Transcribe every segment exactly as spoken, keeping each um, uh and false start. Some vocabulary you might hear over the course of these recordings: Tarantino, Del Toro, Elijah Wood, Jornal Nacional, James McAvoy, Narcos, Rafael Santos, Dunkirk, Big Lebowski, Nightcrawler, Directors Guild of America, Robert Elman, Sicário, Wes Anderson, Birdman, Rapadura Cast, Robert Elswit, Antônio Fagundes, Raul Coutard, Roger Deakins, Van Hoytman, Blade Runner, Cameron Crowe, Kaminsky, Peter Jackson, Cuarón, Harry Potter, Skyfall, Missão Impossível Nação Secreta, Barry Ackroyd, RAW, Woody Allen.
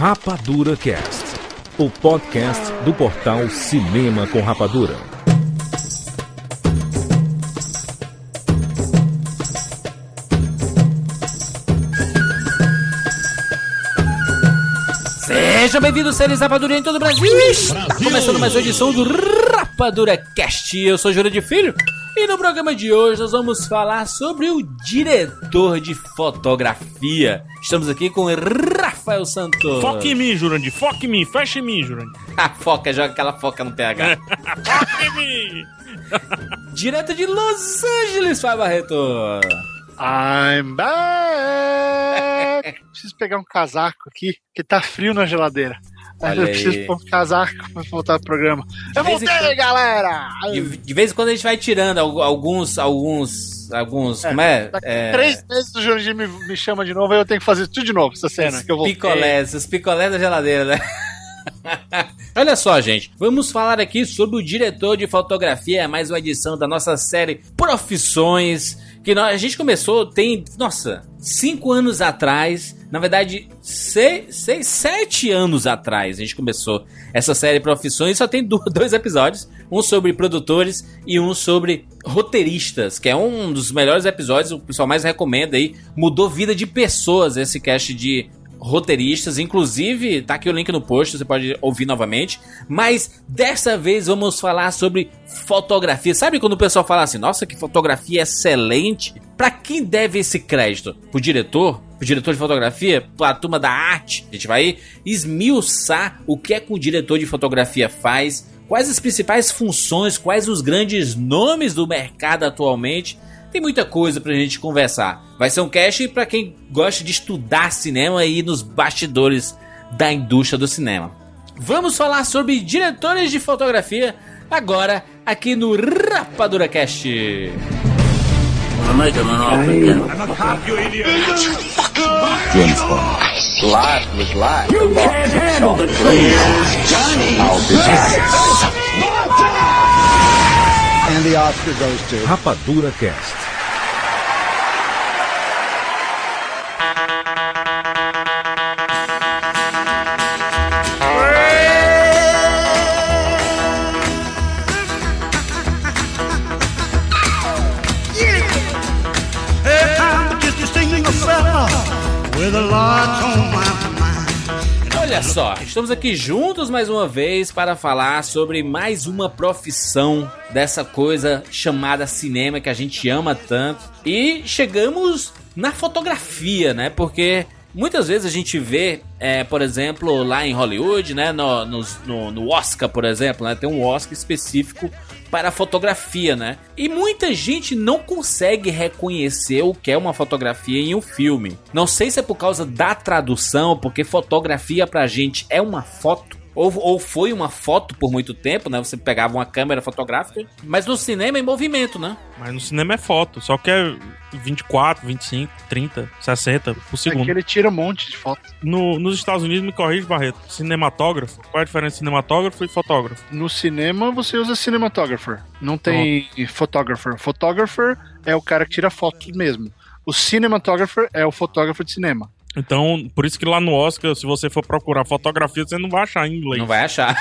Rapadura Cast, o podcast do portal Cinema com Rapadura. Sejam bem-vindos, seres Rapadura em todo o Brasil. Está começando mais uma edição do Rapadura Cast. Eu sou Jurandir Filho. E no programa de hoje nós vamos falar sobre o diretor de fotografia. Estamos aqui com Rafael Santos. Foca em mim, Jurandir. Foca em mim. Fecha em mim, Jurandir. A foca, joga aquela foca no P H. Foca em mim. Direto de Los Angeles, Fábio Barreto. I'm back. Preciso pegar um casaco aqui, que tá frio na geladeira. Olha, eu preciso pôr um casaco pra voltar pro programa. Eu voltei, quando... galera! De, de vez em quando a gente vai tirando alguns... alguns... alguns... É, como é? é... Três meses o Jurandir me, me chama de novo, aí eu tenho que fazer tudo de novo, essa cena. Os que eu voltei. Picolés, os picolés da geladeira, né? Olha só, gente, vamos falar aqui sobre o diretor de fotografia, mais uma edição da nossa série Profissões, que nós, a gente começou tem, nossa, cinco anos atrás, na verdade, seis, seis, sete anos atrás a gente começou essa série Profissões, só tem dois episódios, um sobre produtores e um sobre roteiristas, que é um dos melhores episódios, o pessoal mais recomenda aí, mudou vida de pessoas esse cast de roteiristas, inclusive, tá aqui o link no post, você pode ouvir novamente, mas dessa vez vamos falar sobre fotografia. Sabe quando o pessoal fala assim, nossa, que fotografia excelente? Pra quem deve esse crédito? Pro diretor? Pro diretor de fotografia? Pra turma da arte? A gente vai esmiuçar o que é que o diretor de fotografia faz, quais as principais funções, quais os grandes nomes do mercado atualmente. Tem muita coisa pra gente conversar. Vai ser um cast pra quem gosta de estudar cinema e ir nos bastidores da indústria do cinema. Vamos falar sobre diretores de fotografia agora aqui no Rapadura Cast. And the Oscar goes to Rapadura Cast. Olha só, estamos aqui juntos mais uma vez para falar sobre mais uma profissão dessa coisa chamada cinema que a gente ama tanto. E chegamos na fotografia, né? Porque muitas vezes a gente vê, é, por exemplo, lá em Hollywood, né? No, no, no Oscar, por exemplo, né? Tem um Oscar específico para fotografia, né? E muita gente não consegue reconhecer o que é uma fotografia em um filme. Não sei se é por causa da tradução, porque fotografia pra gente é uma foto, ou, ou foi uma foto por muito tempo, né? Você pegava uma câmera fotográfica, mas no cinema é movimento, né? Mas no cinema é foto, só que é vinte e quatro, vinte e cinco, trinta, sessenta por segundo. É que ele tira um monte de foto. No, nos Estados Unidos, me corrige, Barreto, cinematógrafo? Qual é a diferença de cinematógrafo e fotógrafo? No cinema, você usa cinematographer. Não tem uhum. photographer. Photographer é o cara que tira fotos mesmo. O cinematographer é o fotógrafo de cinema. Então, por isso que lá no Oscar, se você for procurar fotografia, você não vai achar em inglês. Não vai achar.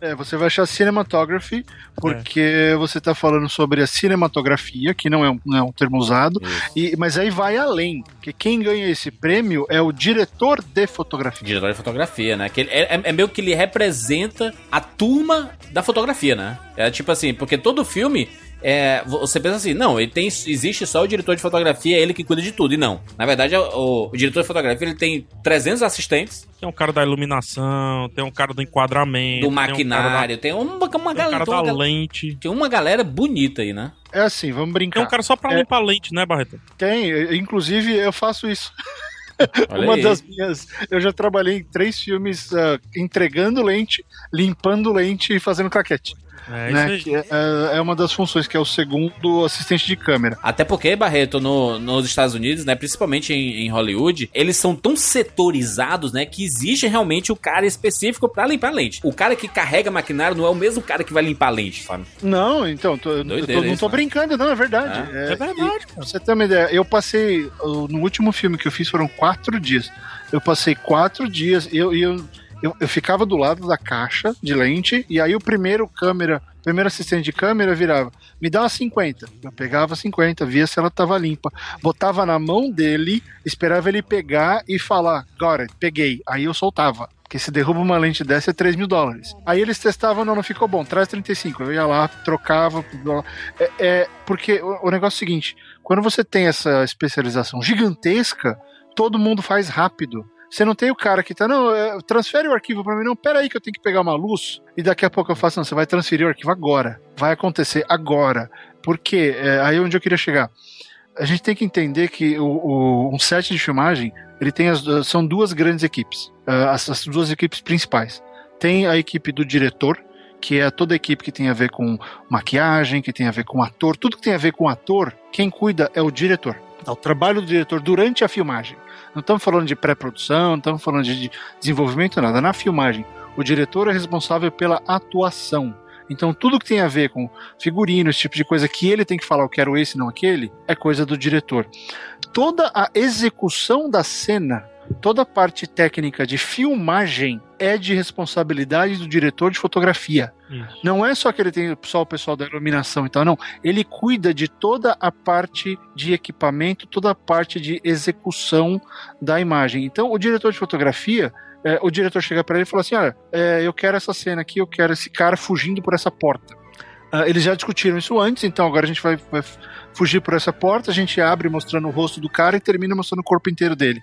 É, você vai achar cinematography, porque é. você tá falando sobre a cinematografia, que não é um, não é um termo usado, e, mas aí vai além, que quem ganha esse prêmio é o diretor de fotografia. Diretor de fotografia, né? Que ele, é, é meio que ele representa a turma da fotografia, né? É tipo assim, porque todo filme... É, você pensa assim, não, ele tem, existe só o diretor de fotografia, é ele que cuida de tudo. E não, na verdade, o, o diretor de fotografia ele tem trezentos assistentes. Tem um cara da iluminação, tem um cara do enquadramento, do maquinário, tem, um cara da, tem uma, uma tem galera um cara da lente. Tem uma galera bonita aí, né? É assim, vamos brincar. Tem um cara só pra é, limpar a lente, né, Barreto? Tem, inclusive eu faço isso. Uma das minhas, eu já trabalhei em três filmes uh, entregando lente, limpando lente e fazendo claquete. É, né, isso que é, é uma das funções, que é o segundo assistente de câmera. Até porque, Barreto, no, nos Estados Unidos, né, principalmente em, em Hollywood, eles são tão setorizados, né, que existe realmente o cara específico pra limpar a lente. O cara que carrega maquinário não é o mesmo cara que vai limpar a lente, sabe? Não, então, tô, eu não tô isso, brincando, não, é verdade. Ah, é, é verdade. E, pra você ter uma ideia, eu passei, no último filme que eu fiz foram quatro dias. Eu passei quatro dias e eu... eu Eu, eu ficava do lado da caixa de lente, e aí o primeiro câmera, o primeiro assistente de câmera virava, me dá uma cinquenta. Eu pegava a cinquenta, via se ela tava limpa, botava na mão dele, esperava ele pegar e falar, agora, peguei. Aí eu soltava. Porque se derruba uma lente dessa é três mil dólares. Aí eles testavam, não, não ficou bom, traz trinta e cinco. Eu ia lá, trocava. É, é, porque o, o negócio é o seguinte, quando você tem essa especialização gigantesca, todo mundo faz rápido. Você não tem o cara que tá, não, transfere o arquivo pra mim, não, peraí que eu tenho que pegar uma luz e daqui a pouco eu faço, não, você vai transferir o arquivo agora, vai acontecer agora, porque, é, aí é onde eu queria chegar. A gente tem que entender que o, o, um set de filmagem, ele tem as, são duas grandes equipes, as, as duas equipes principais. Tem a equipe do diretor, que é toda a equipe que tem a ver com maquiagem, que tem a ver com ator, tudo que tem a ver com ator, quem cuida é o diretor. É o trabalho do diretor durante a filmagem. Não estamos falando de pré-produção, não estamos falando de desenvolvimento, nada. Na filmagem, o diretor é responsável pela atuação. Então, tudo que tem a ver com figurino, esse tipo de coisa que ele tem que falar, eu quero esse, não aquele, é coisa do diretor. Toda a execução da cena, toda a parte técnica de filmagem é de responsabilidade do diretor de fotografia. Isso. Não é só que ele tem só o pessoal da iluminação e tal, não. Ele cuida de toda a parte de equipamento, toda a parte de execução da imagem. Então, o diretor de fotografia, é, o diretor chega para ele e fala assim, olha, é, eu quero essa cena aqui, eu quero esse cara fugindo por essa porta. Uh, eles já discutiram isso antes, então agora a gente vai, vai fugir por essa porta, a gente abre mostrando o rosto do cara e termina mostrando o corpo inteiro dele.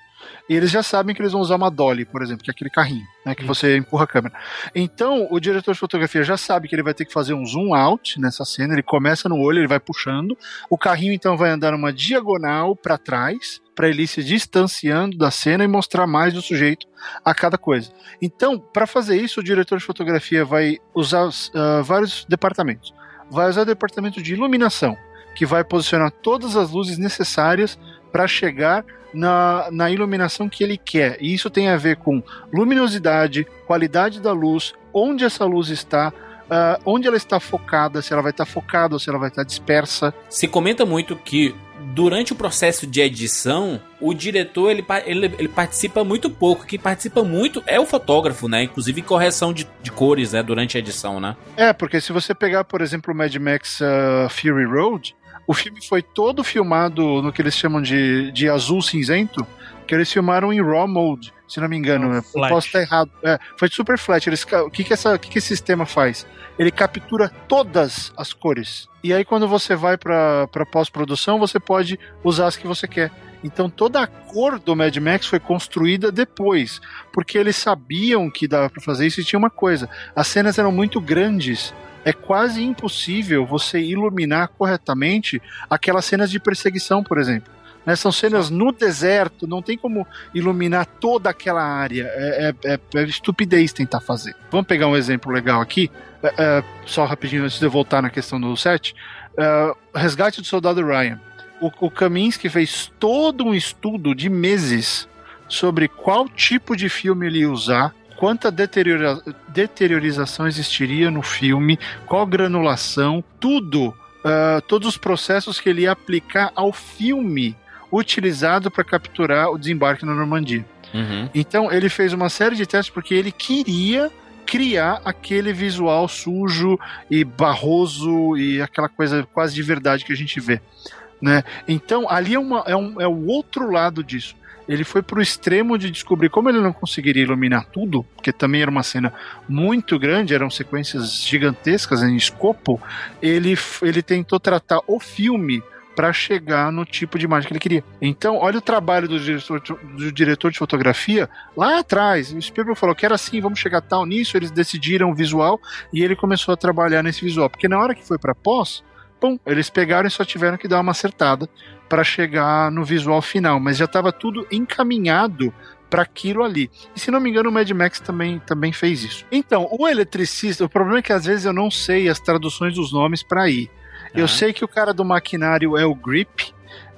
E eles já sabem que eles vão usar uma dolly, por exemplo, que é aquele carrinho, né, que você empurra a câmera. Então, o diretor de fotografia já sabe que ele vai ter que fazer um zoom out nessa cena, ele começa no olho, ele vai puxando, o carrinho então vai andar numa diagonal para trás, para ele se distanciando da cena e mostrar mais do sujeito a cada coisa. Então, para fazer isso, o diretor de fotografia vai usar uh, vários departamentos. Vai usar o departamento de iluminação, que vai posicionar todas as luzes necessárias para chegar na, na iluminação que ele quer. E isso tem a ver com luminosidade, qualidade da luz, onde essa luz está, uh, onde ela está focada, se ela vai estar focada ou se ela vai estar dispersa. Se comenta muito que durante o processo de edição, o diretor ele, ele, ele participa muito pouco. Quem participa muito é o fotógrafo, né? Inclusive correção de, de cores, né? Durante a edição, né? É, porque se você pegar, por exemplo, o Mad Max uh, Fury Road, o filme foi todo filmado no que eles chamam de, de azul cinzento, que eles filmaram em RAW mode, se não me engano. Eu posso estar errado. É, foi super flat. Eles, o que, que, essa, o que, que esse sistema faz? Ele captura todas as cores. E aí quando você vai para pós-produção, você pode usar as que você quer. Então toda a cor do Mad Max foi construída depois, porque eles sabiam que dava para fazer isso. E tinha uma coisa, as cenas eram muito grandes, é quase impossível você iluminar corretamente aquelas cenas de perseguição, por exemplo. Né, são cenas no deserto, não tem como iluminar toda aquela área. É, é, é estupidez tentar fazer. Vamos pegar um exemplo legal aqui, é, é, só rapidinho antes de eu voltar na questão do set. É, Resgate do Soldado Ryan. O, o Kaminsky fez todo um estudo de meses sobre qual tipo de filme ele ia usar, quanta deteriora, deteriorização existiria no filme, qual granulação, tudo, uh, todos os processos que ele ia aplicar ao filme utilizado para capturar o desembarque na Normandia. Uhum. Então ele fez uma série de testes porque ele queria criar aquele visual sujo e barroso e aquela coisa quase de verdade que a gente vê, né? Então ali é, uma, é, um, é o outro lado disso. Ele foi pro extremo de descobrir como ele não conseguiria iluminar tudo, porque também era uma cena muito grande, eram sequências gigantescas em escopo. Ele, ele tentou tratar o filme para chegar no tipo de imagem que ele queria. Então, olha o trabalho do diretor, do diretor de fotografia lá atrás. O Spielberg falou que era assim, vamos chegar tal nisso. Eles decidiram o visual e ele começou a trabalhar nesse visual. Porque na hora que foi para pós, pum, eles pegaram e só tiveram que dar uma acertada para chegar no visual final, mas já estava tudo encaminhado para aquilo ali. E se não me engano, o Mad Max também, também fez isso. Então, o eletricista, o problema é que às vezes eu não sei as traduções dos nomes para ir. Uhum. Eu sei que o cara do maquinário é o Grip,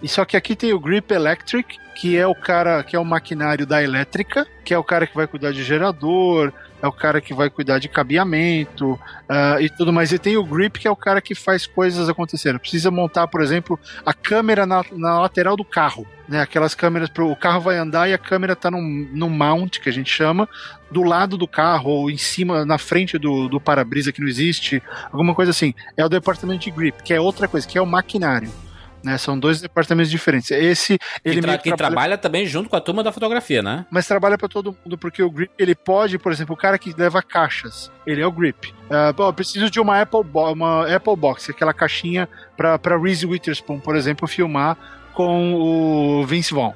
e só que aqui tem o Grip Electric, que é o cara que é o maquinário da elétrica, que é o cara que vai cuidar de gerador, é o cara que vai cuidar de cabeamento uh, e tudo mais. E tem o Grip, que é o cara que faz coisas acontecerem. Precisa montar, por exemplo, a câmera na, na lateral do carro, né? Aquelas câmeras, pro, o carro vai andar e a câmera tá num, num mount, que a gente chama, do lado do carro, ou em cima, na frente do, do para-brisa, que não existe, alguma coisa assim. É o departamento de Grip, que é outra coisa, que é o maquinário. Né, são dois departamentos diferentes. Esse ele que, tra- que trabalha... trabalha também junto com a turma da fotografia, né? Mas trabalha para todo mundo, porque o Grip, ele pode, por exemplo, o cara que leva caixas, ele é o Grip. Uh, bom, eu preciso de uma Apple, Bo- uma Apple Box, aquela caixinha para Reese Witherspoon, por exemplo, filmar com o Vince Vaughn.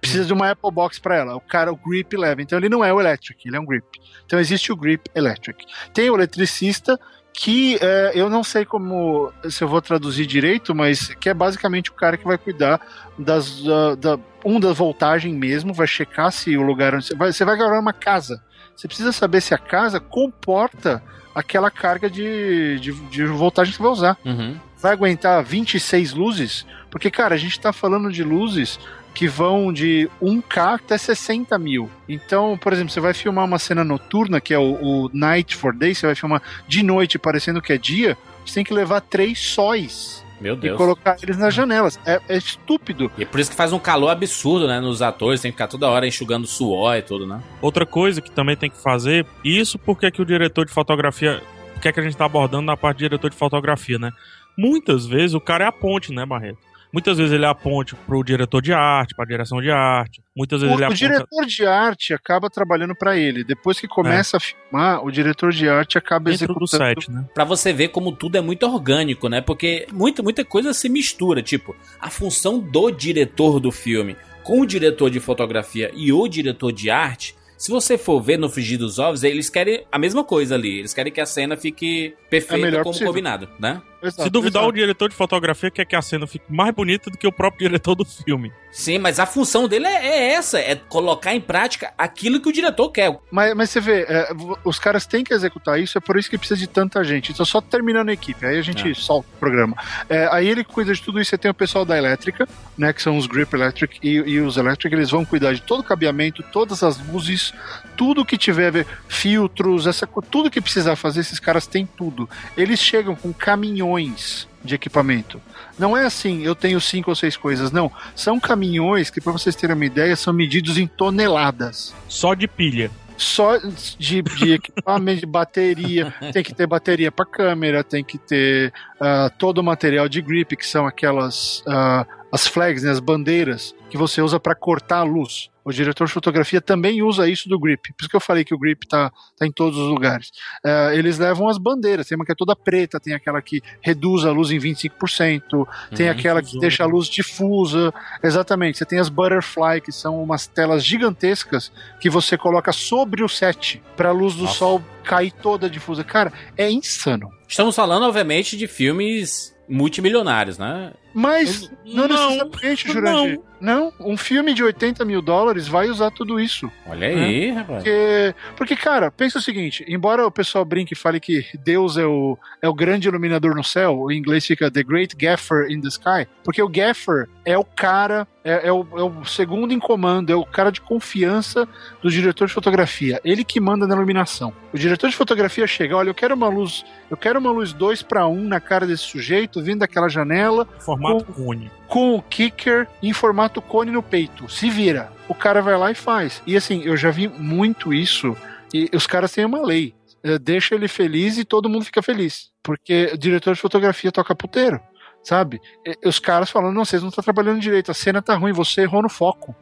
Precisa de uma Apple Box para ela. O cara, o Grip, leva. Então ele não é o Electric, ele é um Grip. Então existe o Grip Electric. Tem o eletricista, que é, eu não sei como, se eu vou traduzir direito, mas que é basicamente o cara que vai cuidar das, da, da, um, da voltagem mesmo, vai checar se o lugar onde você vai, você vai gravar uma casa. Você precisa saber se a casa comporta aquela carga de, de, de voltagem que você vai usar. Uhum. Vai aguentar vinte e seis luzes? Porque, cara, a gente tá falando de luzes que vão de um K até sessenta mil. Então, por exemplo, você vai filmar uma cena noturna, que é o, o Night for Day, você vai filmar de noite parecendo que é dia, você tem que levar três sóis. Meu Deus. E colocar eles nas janelas. É, é estúpido. E é por isso que faz um calor absurdo, né, nos atores, tem que ficar toda hora enxugando suor e tudo, né? Outra coisa que também tem que fazer, isso porque que o diretor de fotografia, o que é que a gente tá abordando na parte de diretor de fotografia, né? Muitas vezes o cara é a ponte, né, Barreto? Muitas vezes ele aponta pro diretor de arte, pra direção de arte. Muitas vezes o, ele aponta... o diretor de arte acaba trabalhando pra ele. Depois que começa é. a filmar, o diretor de arte acaba dentro executando... do set, né? Pra você ver como tudo é muito orgânico, né? Porque muita, muita coisa se mistura. Tipo, a função do diretor do filme com o diretor de fotografia e o diretor de arte... Se você for ver no Frigir dos Ovos, eles querem a mesma coisa ali. Eles querem que a cena fique perfeita, é como possível. Combinado, né? Exato, se duvidar, exato. O diretor de fotografia quer que a cena fique mais bonita do que o próprio diretor do filme. Sim, mas a função dele é, é essa, é colocar em prática aquilo que o diretor quer. Mas, mas você vê, é, os caras têm que executar isso, é por isso que precisa de tanta gente. Então só terminando a equipe, aí a gente é. solta o programa. É, aí ele cuida de tudo isso, você tem o pessoal da elétrica, né, que são os Grip Electric e, e os Electric, eles vão cuidar de todo o cabeamento, todas as luzes, tudo que tiver a ver, filtros, essa, tudo que precisar fazer, esses caras têm tudo. Eles chegam com caminhões de equipamento. Não é assim, eu tenho cinco ou seis coisas, não. São caminhões que, para vocês terem uma ideia, são medidos em toneladas. Só de pilha. Só de, de equipamento, de bateria. Tem que ter bateria para câmera, tem que ter uh, todo o material de grip, que são aquelas uh, as flags, né, as bandeiras que você usa para cortar a luz. O diretor de fotografia também usa isso do grip. Por isso que eu falei que o grip tá, tá em todos os lugares. Uh, eles levam as bandeiras. Tem uma que é toda preta, tem aquela que reduz a luz em vinte e cinco por cento, uhum, tem aquela que deixa a luz difusa. Exatamente. Você tem as butterfly, que são umas telas gigantescas que você coloca sobre o set para a luz do Nossa. sol cair toda difusa. Cara, é insano. Estamos falando, obviamente, de filmes... multimilionários, né? Mas não, não necessariamente, Jurandir. Não. não, um filme de oitenta mil dólares vai usar tudo isso. Olha né? aí, rapaz. Porque, porque, cara, pensa o seguinte, embora o pessoal brinque e fale que Deus é o, é o grande iluminador no céu, em inglês fica The Great Gaffer in the Sky, porque o Gaffer é o cara, é, é, o, é o segundo em comando, é o cara de confiança do diretor de fotografia. Ele que manda na iluminação. O diretor de fotografia chega, olha, eu quero uma luz, eu quero uma luz dois para um na cara desse sujeito, vindo daquela janela, formato com, cone. Com o kicker em formato cone no peito, se vira, o cara vai lá e faz, e assim, eu já vi muito isso, e os caras têm uma lei, deixa ele feliz e todo mundo fica feliz, porque o diretor de fotografia toca puteiro, sabe, e os caras falando, não, vocês não estão trabalhando direito, a cena tá ruim, você errou no foco,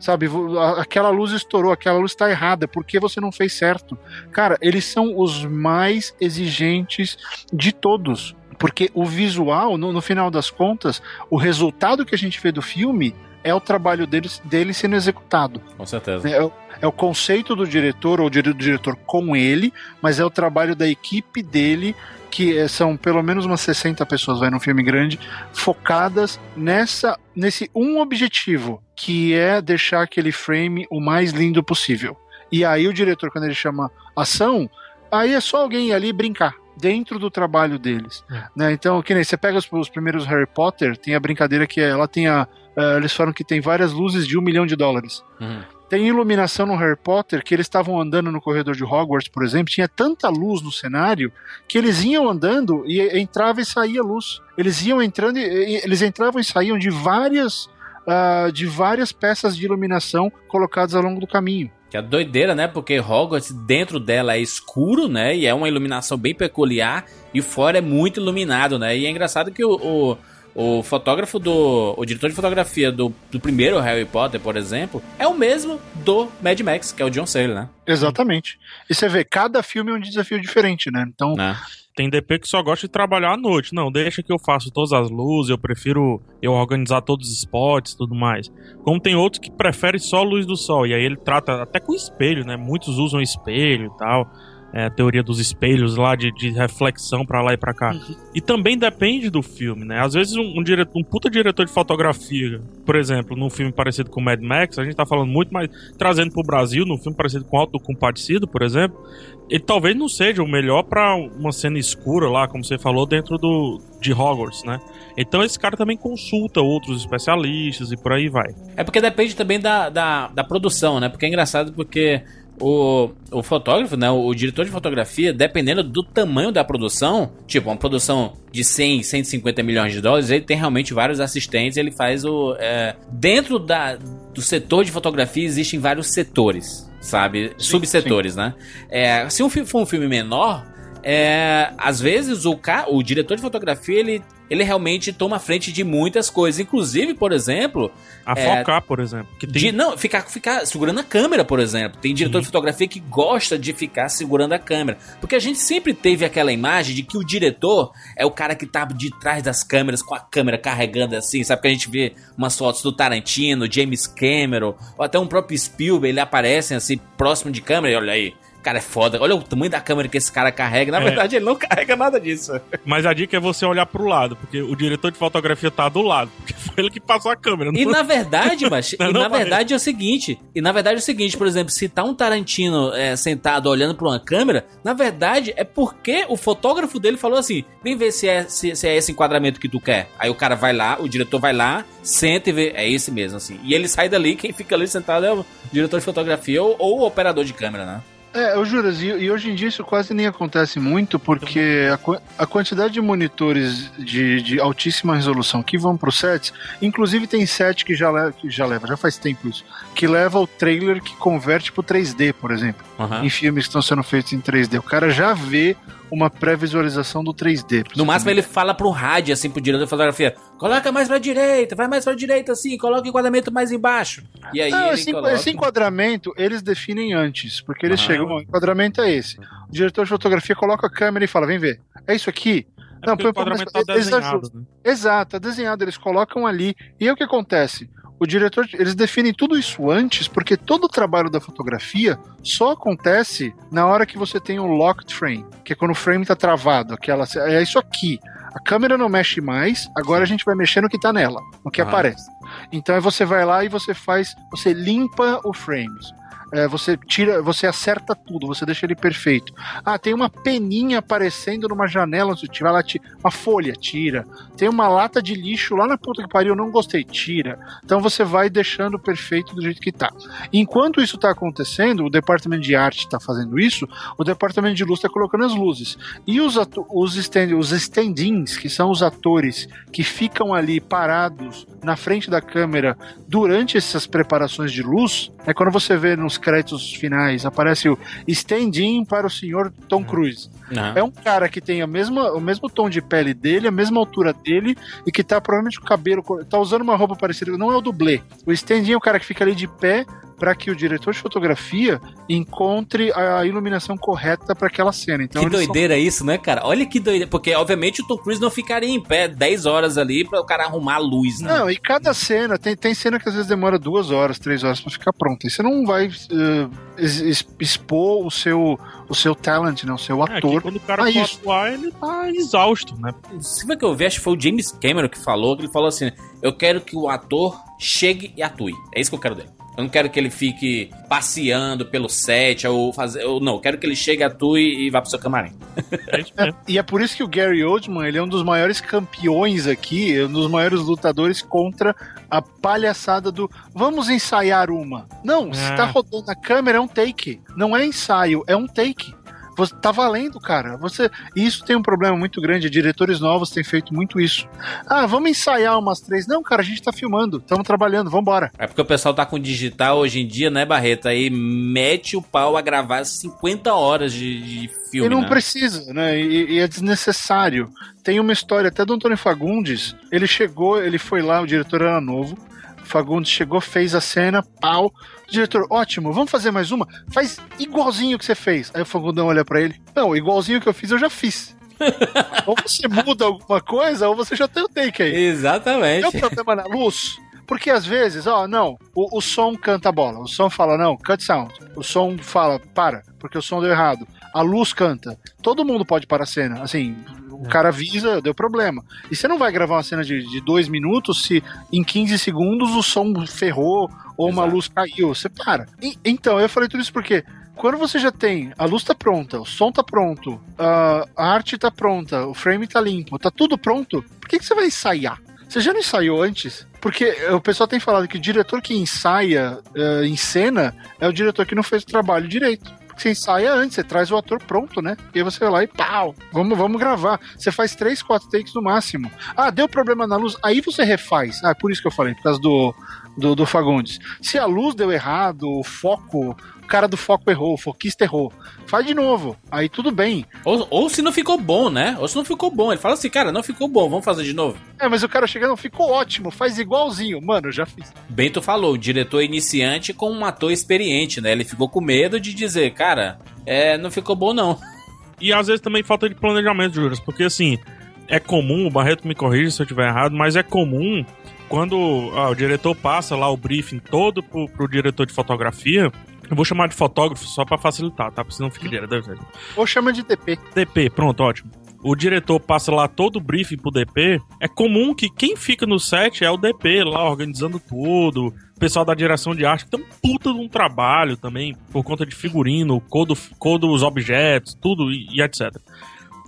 sabe, aquela luz estourou, aquela luz tá errada, por que você não fez certo? Cara, eles são os mais exigentes de todos. Porque o visual, no, no final das contas, o resultado que a gente vê do filme é o trabalho dele, dele sendo executado. Com certeza. É, é o conceito do diretor, ou do diretor com ele, mas é o trabalho da equipe dele que são pelo menos umas sessenta pessoas, vai, num filme grande, focadas nessa, nesse um objetivo, que é deixar aquele frame o mais lindo possível. E aí o diretor, quando ele chama ação, aí é só alguém ir ali brincar dentro do trabalho deles, é. né? Então, que nem você pega os, os primeiros Harry Potter, tem a brincadeira que é, ela tem a, uh, eles falam que tem várias luzes de um milhão de dólares. Uhum. Tem iluminação no Harry Potter, que eles estavam andando no corredor de Hogwarts, por exemplo, tinha tanta luz no cenário, que eles iam andando e entrava e saía luz. Eles iam entrando, e, e, eles entravam e saíam de várias, uh, de várias peças de iluminação colocadas ao longo do caminho. Que é doideira, né? Porque Hogwarts, dentro dela é escuro, né? E é uma iluminação bem peculiar, e fora é muito iluminado, né? E é engraçado que o... o... O fotógrafo do... O diretor de fotografia do, do primeiro Harry Potter, por exemplo, é o mesmo do Mad Max, que é o John Sayles, né? Exatamente. E você vê, cada filme é um desafio diferente, né? Então... Ah. Tem D P que só gosta de trabalhar à noite. Não, deixa que eu faço todas as luzes, eu prefiro eu organizar todos os spots e tudo mais. Como tem outros que preferem só a luz do sol, e aí ele trata até com espelho, né? Muitos usam espelho e tal... É, a teoria dos espelhos lá, de, de reflexão pra lá e pra cá. Uhum. E também depende do filme, né? Às vezes um, um, diretor, um puta diretor de fotografia, por exemplo, num filme parecido com Mad Max, a gente tá falando muito, mas trazendo pro Brasil, num filme parecido com Auto do Compadecido, por exemplo, ele talvez não seja o melhor pra uma cena escura lá, como você falou, dentro do, de Hogwarts, né? Então esse cara também consulta outros especialistas e por aí vai. É porque depende também da, da, da produção, né? Porque é engraçado porque... O, o fotógrafo, né, o diretor de fotografia, dependendo do tamanho da produção, tipo, uma produção de cem, cento e cinquenta milhões de dólares, ele tem realmente vários assistentes, ele faz o... É, dentro da, do setor de fotografia existem vários setores, sabe? Sim, subsetores, sim. né? É, se um filme for um filme menor, é, às vezes o, ca, o diretor de fotografia, ele... ele realmente toma frente de muitas coisas. Inclusive, por exemplo... A focar, é, por exemplo. Que tem... de, não, ficar, ficar segurando a câmera, por exemplo. Tem diretor uhum. de fotografia que gosta de ficar segurando a câmera. Porque a gente sempre teve aquela imagem de que o diretor é o cara que tá de trás das câmeras, com a câmera carregando assim, sabe? Porque a gente vê umas fotos do Tarantino, James Cameron, ou até um próprio Spielberg, ele aparece assim, próximo de câmera, e olha aí. Cara, é foda. Olha o tamanho da câmera que esse cara carrega. Na é. verdade, ele não carrega nada disso. Mas a dica é você olhar pro lado, porque o diretor de fotografia tá do lado, porque foi ele que passou a câmera. Não... E na verdade, mas não, e não, na verdade é o seguinte, e na verdade é o seguinte, por exemplo, se tá um Tarantino é, sentado olhando pra uma câmera, na verdade é porque o fotógrafo dele falou assim, vem ver se é, se, se é esse enquadramento que tu quer. Aí o cara vai lá, o diretor vai lá, senta e vê, é esse mesmo, assim. E ele sai dali, quem fica ali sentado é o diretor de fotografia ou, ou o operador de câmera, né? É, eu juro, e hoje em dia isso quase nem acontece muito, porque a, a quantidade de monitores de, de altíssima resolução que vão para os sets, inclusive tem set que já, leva, que já leva, já faz tempo isso, que leva o trailer que converte para o três D, por exemplo, uhum. em filmes que estão sendo feitos em três D. O cara já vê uma pré-visualização do três D. No máximo ele fala pro rádio, assim, pro diretor da fotografia, coloca mais pra direita, vai mais pra direita, assim, coloca o enquadramento mais embaixo. E aí Não, ele esse, coloca... esse enquadramento eles definem antes, porque eles ah. chegam, o enquadramento é esse. O diretor de fotografia coloca a câmera e fala, vem ver, é isso aqui? É Não, o enquadramento tá desenhado. Né? Exato, tá desenhado, eles colocam ali. E aí o que acontece? O diretor, eles definem tudo isso antes, porque todo o trabalho da fotografia só acontece na hora que você tem o locked frame, que é quando o frame tá travado, aquela, é isso aqui. A câmera não mexe mais, agora a gente vai mexer no que tá nela, no que ah. aparece. Então você vai lá e você faz, você limpa o frames. É, você tira, você acerta tudo, você deixa ele perfeito. Ah, tem uma peninha aparecendo numa janela, você tira lá, tira, uma folha, tira. Tem uma lata de lixo lá na puta que pariu, eu não gostei, tira. Então você vai deixando perfeito do jeito que tá. Enquanto isso tá acontecendo, o departamento de arte tá fazendo isso, o departamento de luz tá colocando as luzes. E os, ato- os, stand- os stand-ins, que são os atores que ficam ali parados na frente da câmera durante essas preparações de luz, é quando você vê nos créditos finais, aparece o stand-in para o senhor Tom Cruise. Não. É um cara que tem a mesma, o mesmo tom de pele dele, a mesma altura dele e que tá provavelmente com o cabelo, tá usando uma roupa parecida, não é o dublê. O stand-in é o cara que fica ali de pé para que o diretor de fotografia encontre a iluminação correta para aquela cena. Então, que doideira são... isso, né, cara? Olha que doideira, porque obviamente o Tom Cruise não ficaria em pé dez horas ali para o cara arrumar a luz, né? Não, e cada cena, tem, tem cena que às vezes demora duas horas, três horas para ficar pronta, e você não vai uh, expor o seu, o seu talent, né, o seu ator. É, quando o cara for atuar, ele tá exausto, né? Sabe o que eu vi? Acho que foi o James Cameron que falou, que ele falou assim, eu quero que o ator chegue e atue, é isso que eu quero dele. Eu não quero que ele fique passeando pelo set, ou fazer. Ou não, eu quero que ele chegue, atue e vá pro seu camarim. É, e é por isso que o Gary Oldman, ele é um dos maiores campeões aqui, um dos maiores lutadores contra a palhaçada do vamos ensaiar uma. Não, se tá rodando a câmera, é um take. Não é ensaio, é um take. Você tá valendo, cara. Você, isso tem um problema muito grande. Diretores novos têm feito muito isso. Ah, vamos ensaiar umas três. Não, cara, a gente tá filmando, estamos trabalhando, vambora. É porque o pessoal tá com digital hoje em dia, né, Barreto? Aí mete o pau a gravar cinquenta horas de, de filme. E não, né? Precisa, né? E, e é desnecessário. Tem uma história até do Antônio Fagundes. Ele chegou, ele foi lá, o diretor era novo. Fagundes chegou, fez a cena, pau. Diretor, ótimo, vamos fazer mais uma? Faz igualzinho que você fez. Aí o Fagundão olha pra ele. Não, igualzinho que eu fiz, eu já fiz. Ou você muda alguma coisa, ou você já tem o take aí. Exatamente. Não é um problema na luz. Porque às vezes, ó, não, o, o som canta a bola. O som fala, não, cut sound. O som fala, para, porque o som deu errado. A luz canta. Todo mundo pode parar a cena. Assim, o cara avisa, deu problema. E você não vai gravar uma cena de, de dois minutos se em quinze segundos o som ferrou ou Exato. Uma luz caiu. Você para. E, então, eu falei tudo isso porque... Quando você já tem, a luz tá pronta, o som tá pronto, a, a arte tá pronta, o frame tá limpo, tá tudo pronto, por que, que você vai ensaiar? Você já não ensaiou antes? Porque o pessoal tem falado que o diretor que ensaia uh, em cena é o diretor que não fez o trabalho direito. Porque você ensaia antes, você traz o ator pronto, né? E aí você vai lá e pau, vamos, vamos gravar. Você faz três, quatro takes no máximo. Ah, deu problema na luz, aí você refaz. Ah, por isso que eu falei, por causa do, do, do Fagundes. Se a luz deu errado, o foco... o cara do foco errou, o foquista errou. Faz de novo, aí tudo bem. Ou, ou se não ficou bom, né? Ou se não ficou bom. Ele fala assim, cara, não ficou bom, vamos fazer de novo. É, mas o cara chega, não, ficou ótimo, faz igualzinho. Mano, eu já fiz. Bento falou, diretor iniciante com um ator experiente, né? Ele ficou com medo de dizer, cara, é, não ficou bom não. E às vezes também falta de planejamento, Juras, porque assim, é comum, o Barreto me corrija se eu estiver errado, mas é comum quando ah, o diretor passa lá o briefing todo pro, pro diretor de fotografia. Eu vou chamar de fotógrafo só pra facilitar, tá? Pra você não ficar direto. Ou chama de D P. D P, pronto, ótimo. O diretor passa lá todo o briefing pro D P. É comum que quem fica no set é o D P lá, organizando tudo. O pessoal da direção de arte tem um puta de um trabalho também, por conta de figurino, cor, do, cor dos objetos, tudo e, e etcétera.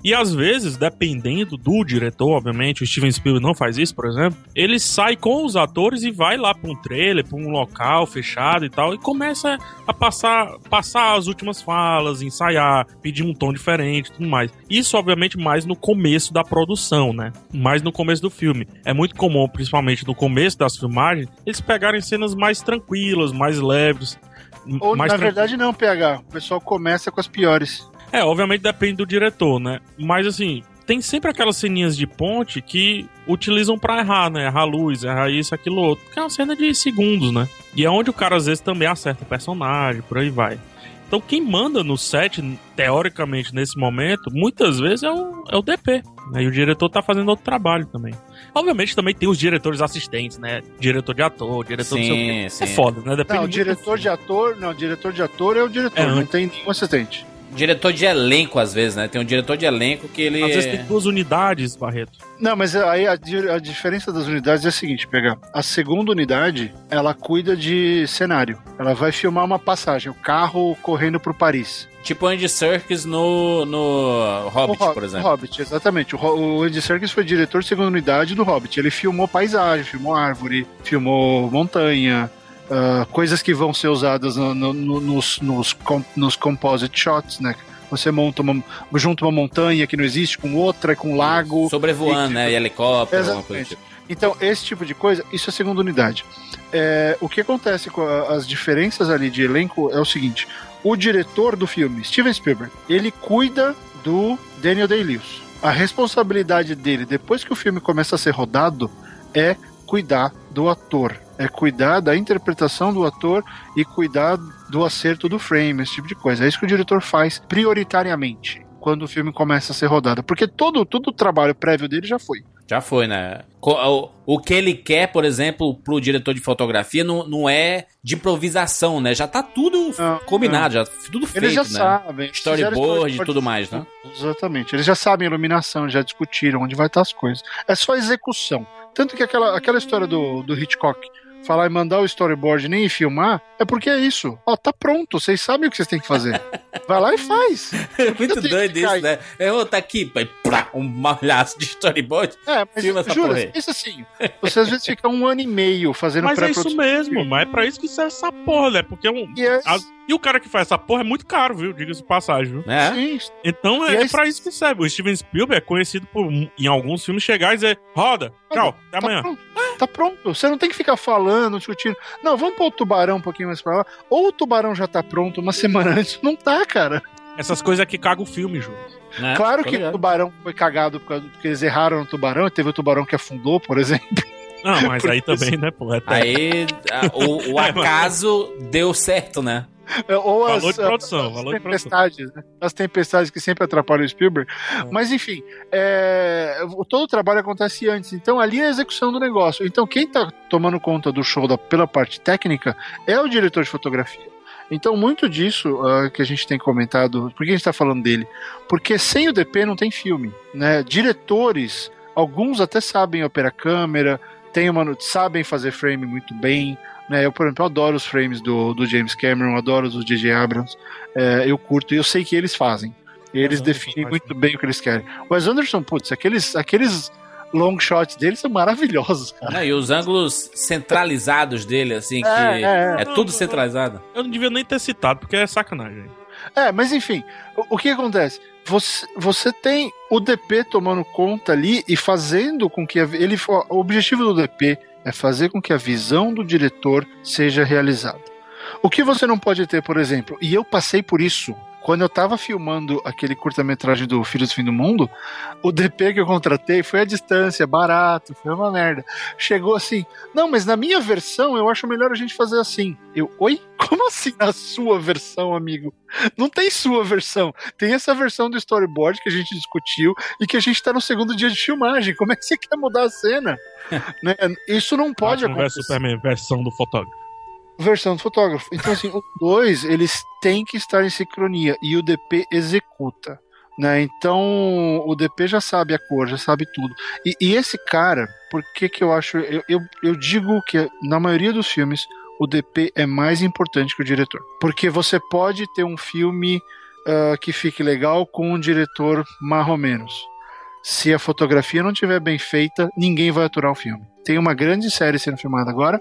E às vezes, dependendo do diretor, obviamente, o Steven Spielberg não faz isso, por exemplo, ele sai com os atores e vai lá pra um trailer, pra um local fechado e tal, e começa a passar, passar as últimas falas, ensaiar, pedir um tom diferente e tudo mais. Isso, obviamente, mais no começo da produção, né? Mais no começo do filme. É muito comum, principalmente no começo das filmagens, eles pegarem cenas mais tranquilas, mais leves. Ou, mais na tran... verdade, não, P H. O pessoal começa com as piores. É, obviamente depende do diretor, né? Mas, assim, tem sempre aquelas ceninhas de ponte que utilizam pra errar, né? Errar luz, errar isso, aquilo outro. Que é uma cena de segundos, né? E é onde o cara, às vezes, também acerta o personagem, por aí vai. Então, quem manda no set, teoricamente, nesse momento, muitas vezes é o, é o D P, né? E o diretor tá fazendo outro trabalho também. Obviamente, também tem os diretores assistentes, né? Diretor de ator, diretor sim, do seu quê. É foda, né? Depende não, o diretor de ator... Não, o diretor de ator é o diretor, é, não tem nenhum assistente. Diretor de elenco, às vezes, né? Tem um diretor de elenco que ele... Às vezes tem duas unidades, Barreto. Não, mas aí a, a diferença das unidades é a seguinte, pegar. A segunda unidade, ela cuida de cenário. Ela vai filmar uma passagem, o carro correndo pro Paris. Tipo o Andy Serkis no, no Hobbit, o, por exemplo. O Hobbit, exatamente. O, o Andy Serkis foi diretor de segunda unidade do Hobbit. Ele filmou paisagem, filmou árvore, filmou montanha... Uh, coisas que vão ser usadas no, no, no, nos, nos, com, nos composite shots, né? Você monta uma, junta uma montanha que não existe com outra, com um lago... Sobrevoando, e, né? E helicóptero, alguma coisa tipo. Então, esse tipo de coisa, isso é segunda unidade. É, o que acontece com a, as diferenças ali de elenco é o seguinte, o diretor do filme, Steven Spielberg, ele cuida do Daniel Day-Lewis. A responsabilidade dele, depois que o filme começa a ser rodado, é cuidar do ator, é cuidar da interpretação do ator e cuidar do acerto do frame, esse tipo de coisa. É isso que o diretor faz prioritariamente quando o filme começa a ser rodado, porque todo, todo o trabalho prévio dele já foi. Já foi, né? O, o que ele quer, por exemplo, pro diretor de fotografia não, não é de improvisação, né? Já tá tudo não, combinado, não. já tudo feito, eles já né? sabem. Storyboard e tudo mais, né? Exatamente. Eles já sabem a iluminação, já discutiram onde vai estar as coisas. É só execução. Tanto que aquela, aquela história do, do Hitchcock, falar e mandar o storyboard nem filmar, é porque é isso. Ó, tá pronto, vocês sabem o que vocês têm que fazer. Vai lá e faz. É muito doido isso, né? É, ô, tá aqui, pai, plá, um malhaço de storyboard. É, mas filma essa porra. Pensa assim, você às vezes fica um ano e meio fazendo pré-produção. Mas é isso mesmo, mas é pra isso que serve essa porra, né? Porque é um... Yes. A... E o cara que faz essa porra é muito caro, viu? Diga-se de passagem, viu? É. Sim. Então é, é pra isso que serve. O Steven Spielberg é conhecido por, em alguns filmes, chegar e dizer, roda, tchau, até amanhã. Pronto. Ah. Tá pronto. Você não tem que ficar falando, discutindo. Não, vamos pôr o tubarão um pouquinho mais pra lá. Ou o tubarão já tá pronto uma semana antes. Não tá, cara. Essas coisas que cagam o filme, Ju. É, claro que o tubarão foi cagado porque eles erraram no tubarão e teve o tubarão que afundou, por exemplo. Não, mas aí também, né, pô? Até... Aí a, o, o acaso deu certo, né? Ou as, valor de produção, as, valor as tempestades, de produção. Né? As tempestades que sempre atrapalham o Spielberg. Ah. Mas enfim, é, todo o trabalho acontece antes. Então ali é a execução do negócio. Então quem tá tomando conta do show da, pela parte técnica é o diretor de fotografia. Então muito disso uh, que a gente tem comentado, por que a gente tá falando dele? Porque sem o D P não tem filme, né? Diretores, alguns até sabem operar câmera, tem uma, sabem fazer frame muito bem. Eu, por exemplo, eu adoro os frames do, do James Cameron, adoro os do J J Abrams, é, eu curto, e eu sei que eles fazem. Eles definem muito bem o que eles querem. O Wes Anderson, putz, aqueles, aqueles long shots dele são maravilhosos, cara. Não, e os ângulos centralizados dele, assim, que é, é, é. é tudo centralizado. Eu não devia nem ter citado, porque é sacanagem. É, mas enfim, o, o que acontece? Você, você tem o D P tomando conta ali e fazendo com que ele... O objetivo do D P... é fazer com que a visão do diretor seja realizada. O que você não pode ter, por exemplo, e eu passei por isso, quando eu tava filmando aquele curta-metragem do Filhos do Fim do Mundo, o D P que eu contratei foi à distância, barato, foi uma merda. Chegou assim, não, mas na minha versão eu acho melhor a gente fazer assim. Eu, oi? Como assim na sua versão, amigo? Não tem sua versão. Tem essa versão do storyboard que a gente discutiu e que a gente tá no segundo dia de filmagem. Como é que você quer mudar a cena? Né? Isso não pode acontecer. Não é Superman, versão do fotógrafo. Versão do fotógrafo. Então, assim, os dois, eles têm que estar em sincronia e o D P executa, né? Então, o D P já sabe a cor, já sabe tudo. E, e esse cara, por que que eu acho... Eu, eu, eu digo que, na maioria dos filmes, o D P é mais importante que o diretor. Porque você pode ter um filme uh, que fique legal com um diretor mais ou menos. Se a fotografia não estiver bem feita, ninguém vai aturar o filme. Tem uma grande série sendo filmada agora,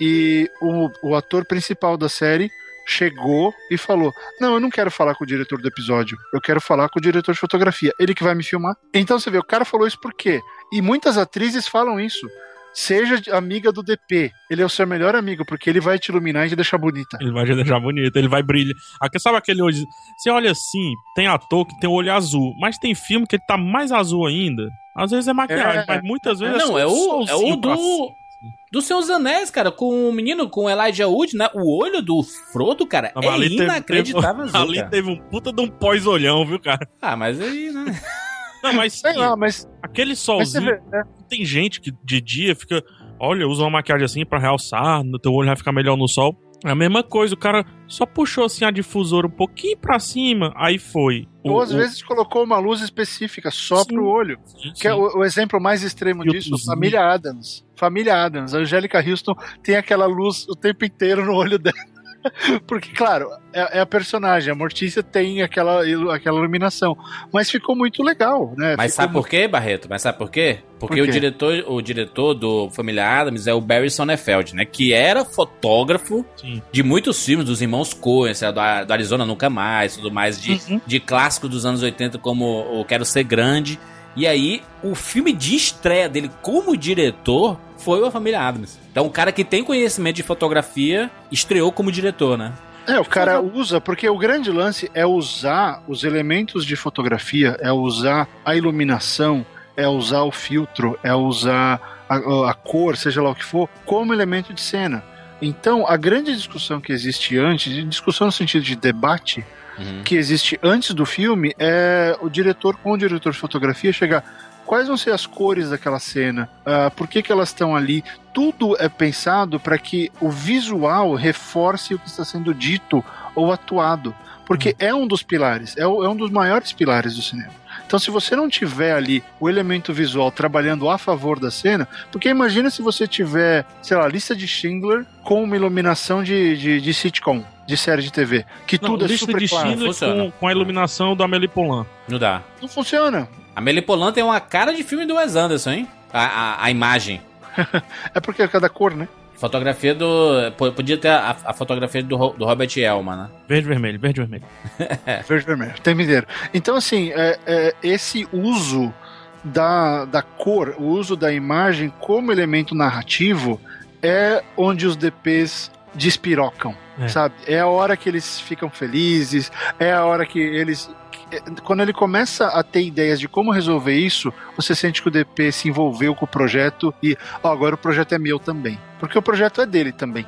e o, o ator principal da série chegou e falou, não, eu não quero falar com o diretor do episódio, eu quero falar com o diretor de fotografia, ele que vai me filmar. Então você vê, o cara falou isso por quê? E muitas atrizes falam isso, seja amiga do D P, ele é o seu melhor amigo, porque ele vai te iluminar e te deixar bonita. Ele vai te deixar bonita, ele vai brilhar. Aqui, sabe aquele olho, você olha assim, tem ator que tem o olho azul, mas tem filme que ele tá mais azul ainda, às vezes é maquiagem, é... mas muitas vezes... Não, é, só, é o, é o do... Do Senhor dos Anéis, cara, com o menino, com o Elijah Wood, né? O olho do Frodo, cara, não, é inacreditável. Teve, teve, ali cara. Teve um puta de um pós-olhão, viu, cara? Ah, mas aí, né? Não, mas sei lá, mas... Aquele solzinho, mas vê, né? Tem gente que de dia fica... Olha, usa uma maquiagem assim pra realçar, no teu olho vai ficar melhor no sol. É a mesma coisa, o cara só puxou assim a difusora um pouquinho pra cima, aí foi. Ou o, às o... vezes colocou uma luz específica só sim, pro olho. Sim, que sim. É o, o exemplo mais extremo e disso, Família Addams. Família Addams, a Angélica Houston tem aquela luz o tempo inteiro no olho dela. Porque, claro, é, é a personagem, a Mortícia tem aquela, aquela iluminação. Mas ficou muito legal, né? Mas ficou sabe muito... por quê, Barreto? Mas sabe por quê? Porque por quê? O, diretor, o diretor do Família Addams é o Barry Sonnenfeld, né? Que era fotógrafo sim. de muitos filmes dos Irmãos Coen, do, do Arizona Nunca Mais, tudo mais, de, uhum. de clássicos dos anos oitenta como O Quero Ser Grande. E aí, o filme de estreia dele como diretor foi A Família Addams. Então, o cara que tem conhecimento de fotografia estreou como diretor, né? É, o cara usa, porque o grande lance é usar os elementos de fotografia, é usar a iluminação, é usar o filtro, é usar a, a cor, seja lá o que for, como elemento de cena. Então, a grande discussão que existe antes, discussão no sentido de debate, uhum. que existe antes do filme, é o diretor com o diretor de fotografia chegar... Quais vão ser as cores daquela cena? Uh, por que que elas estão ali? Tudo é pensado para que o visual reforce o que está sendo dito ou atuado. Porque é um dos pilares, é, o, é um dos maiores pilares do cinema. Então, se você não tiver ali o elemento visual trabalhando a favor da cena, porque imagina se você tiver, sei lá, Lista de Schindler com uma iluminação de, de, de sitcom, de série de T V, que não, tudo é super claro. Lista de Schindler com, com a iluminação da Amélie Poulain. Não dá. Não funciona. A Amélie Poulain tem uma cara de filme do Wes Anderson, hein? A, a, a imagem. É porque é cada cor, né? Fotografia do... Podia ter a, a fotografia do, do Robert Elman, né? Verde vermelho, verde vermelho. Verde vermelho, tempo inteiro. Então, assim, é, é, esse uso da, da cor, o uso da imagem como elemento narrativo é onde os D Ps despirocam, é. sabe? É a hora que eles ficam felizes, é a hora que eles... Quando ele começa a ter ideias de como resolver isso, você sente que o D P se envolveu com o projeto e oh, agora o projeto é meu também. Porque o projeto é dele também.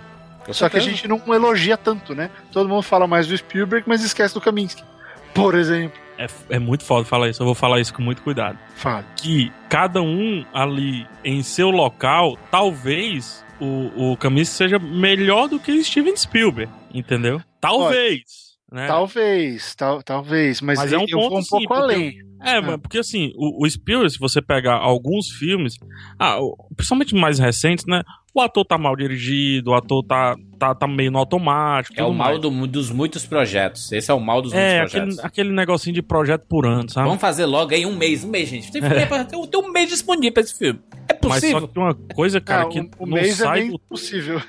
Eu Só que a gente não elogia tanto, né? Todo mundo fala mais do Spielberg, mas esquece do Kaminsky, por exemplo. É, é muito foda falar isso, eu vou falar isso com muito cuidado. Fala. Que cada um ali em seu local, talvez o, o Kaminsky seja melhor do que Steven Spielberg, entendeu? Talvez. Olha. Né? Talvez, tal, talvez, mas, mas é um eu ponto, vou um sim, pouco além. É, é, porque assim, o, o Spielberg, se você pegar alguns filmes, ah, principalmente mais recentes, né? O ator tá mal dirigido, o ator tá, tá, tá meio no automático. É o mal do, dos muitos projetos. Esse é o mal dos é, muitos projetos. Aquele, aquele negocinho de projeto por ano, sabe? Vamos fazer logo aí um mês, um mês, gente. Tem, é. pra, tem, tem um mês disponível pra esse filme. É possível. Mas só que tem uma coisa, cara, ah, que um, não mês sai é do... possível.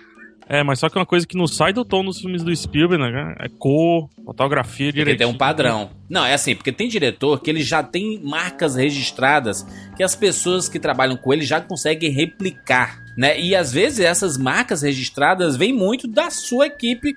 É, mas só que é uma coisa que não sai do tom nos filmes do Spielberg, né? É cor, fotografia, direitinho. Porque tem um padrão. Não, é assim, porque tem diretor que ele já tem marcas registradas que as pessoas que trabalham com ele já conseguem replicar, né? E às vezes essas marcas registradas vêm muito da sua equipe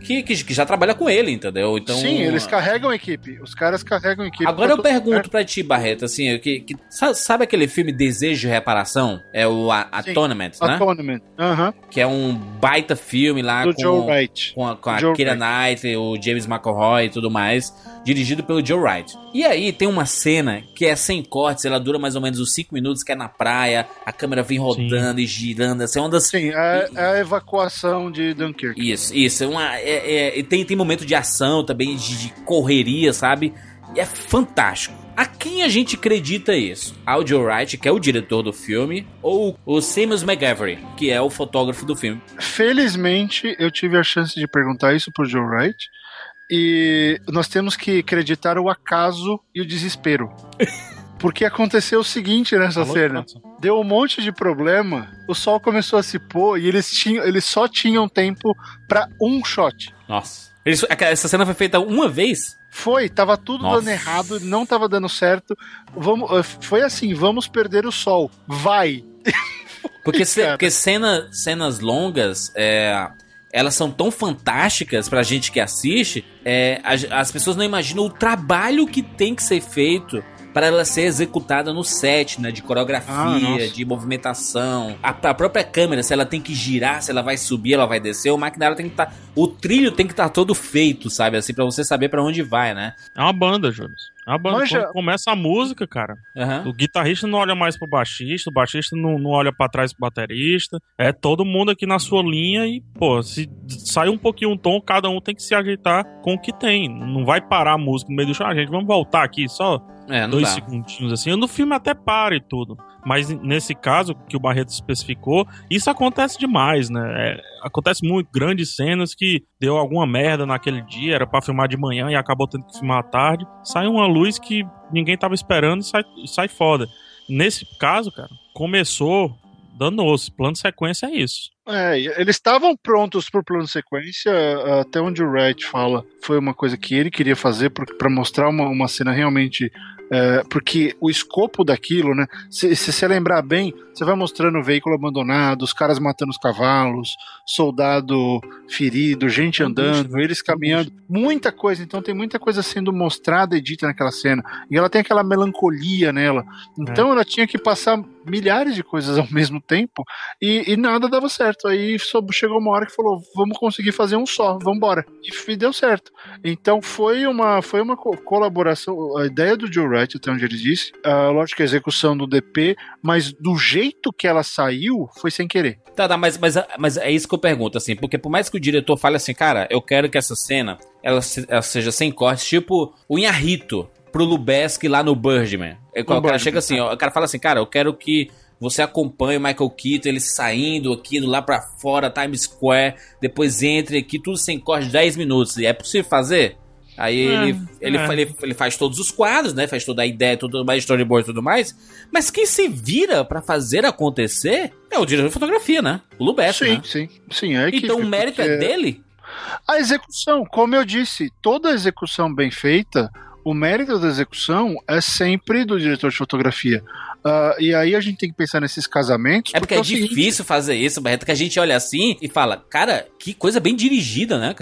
que, que, que já trabalha com ele, entendeu? Então, sim, eles carregam a equipe. Os caras carregam a equipe. Agora eu pergunto pra ti, Barreto, assim, que, que, sabe aquele filme Desejo e Reparação? É o Atonement, né? Atonement, aham. Uh-huh. Que é um baita filme lá do com, Joe Wright. com a, com a Keira Knightley, o James McAvoy e tudo mais, dirigido pelo Joe Wright. E aí tem uma cena que é sem cortes, ela dura mais ou menos uns cinco minutos, que é na praia, a câmera vem rodando Sim. e girando, assim, uma das... Sim, é, é a evacuação de Dunkirk. Isso, isso. É uma, é, é, tem, tem momento de ação também, de, de correria, sabe? E é fantástico. A quem a gente acredita isso? Ao Joe Wright, que é o diretor do filme, ou o Seamus McGavory, que é o fotógrafo do filme? Felizmente, eu tive a chance de perguntar isso pro Joe Wright, e nós temos que acreditar o acaso e o desespero. Porque aconteceu o seguinte nessa Alô, cena. Nossa. Deu um monte de problema, o sol começou a se pôr e eles, tinham, eles só tinham tempo pra um shot. Nossa. Eles, essa cena foi feita uma vez? Foi, tava tudo Nossa. dando errado, não tava dando certo. Vamos, foi assim, vamos perder o sol. Vai! Porque, ce, porque cena, cenas longas... É... elas são tão fantásticas pra gente que assiste, é, as, as pessoas não imaginam o trabalho que tem que ser feito para ela ser executada no set, né? De coreografia, ah, de movimentação. A, a própria câmera, se ela tem que girar, se ela vai subir, ela vai descer, o maquinário tem que estar... Tá, o trilho tem que estar tá todo feito, sabe? Assim, pra você saber pra onde vai, né? É uma banda, Jonas. É uma banda. Manja. Quando começa a música, cara, uhum. o guitarrista não olha mais pro baixista, o baixista não, não olha pra trás pro baterista. É todo mundo aqui na sua linha e, pô, se sai um pouquinho um tom, cada um tem que se ajeitar com o que tem. Não vai parar a música no meio do show. Ah, gente, vamos voltar aqui só... É, dois dá. segundinhos assim, no filme até para e tudo, mas nesse caso que o Barreto especificou, isso acontece demais, né, é, acontece muito, grandes cenas que deu alguma merda naquele dia, era pra filmar de manhã e acabou tendo que filmar à tarde, sai uma luz que ninguém tava esperando e sai, sai foda. Nesse caso, cara, começou danou-se, plano de sequência é isso. É, eles estavam prontos pro plano de sequência, até onde o Wright fala, foi uma coisa que ele queria fazer pra mostrar uma, uma cena realmente É, porque o escopo daquilo, né? Se você lembrar bem, você vai mostrando o veículo abandonado, os caras matando os cavalos, soldado ferido, gente andando, eles caminhando, muita coisa. Então tem muita coisa sendo mostrada e dita naquela cena. E ela tem aquela melancolia nela. Então é. ela tinha que passar milhares de coisas ao mesmo tempo e, e nada dava certo. Aí chegou uma hora que falou, vamos conseguir fazer um só, vamos embora. E deu certo. Então foi uma, foi uma co- colaboração. A ideia do Joe Wright, até onde ele disse, uh, lógico que a execução do D P, mas do jeito que ela saiu, foi sem querer. Tá, tá mas, mas, mas é isso que eu pergunto, assim, porque por mais que o diretor fale assim, cara, eu quero que essa cena, ela, se, ela seja sem cortes, tipo o Iñárritu pro Lubezki lá no Birdman. O cara Birdman. chega assim, ó, o cara fala assim, cara, eu quero que você acompanhe o Michael Keaton, ele saindo aqui do lá pra fora, Times Square, depois entre aqui, tudo sem corte, dez minutos. É possível fazer? Aí é, ele, ele, é. Ele, ele faz todos os quadros, né? Faz toda a ideia, tudo mais, storyboard e tudo mais. Mas quem se vira pra fazer acontecer é o diretor de fotografia, né? O Lubezki. Sim, né? sim, sim. É que então o mérito é dele? A execução, como eu disse, toda execução bem feita, o mérito da execução é sempre do diretor de fotografia. Uh, e aí a gente tem que pensar nesses casamentos. É porque, porque é, é difícil seguinte... fazer isso, Barreto, que a gente olha assim e fala, cara, que coisa bem dirigida, né?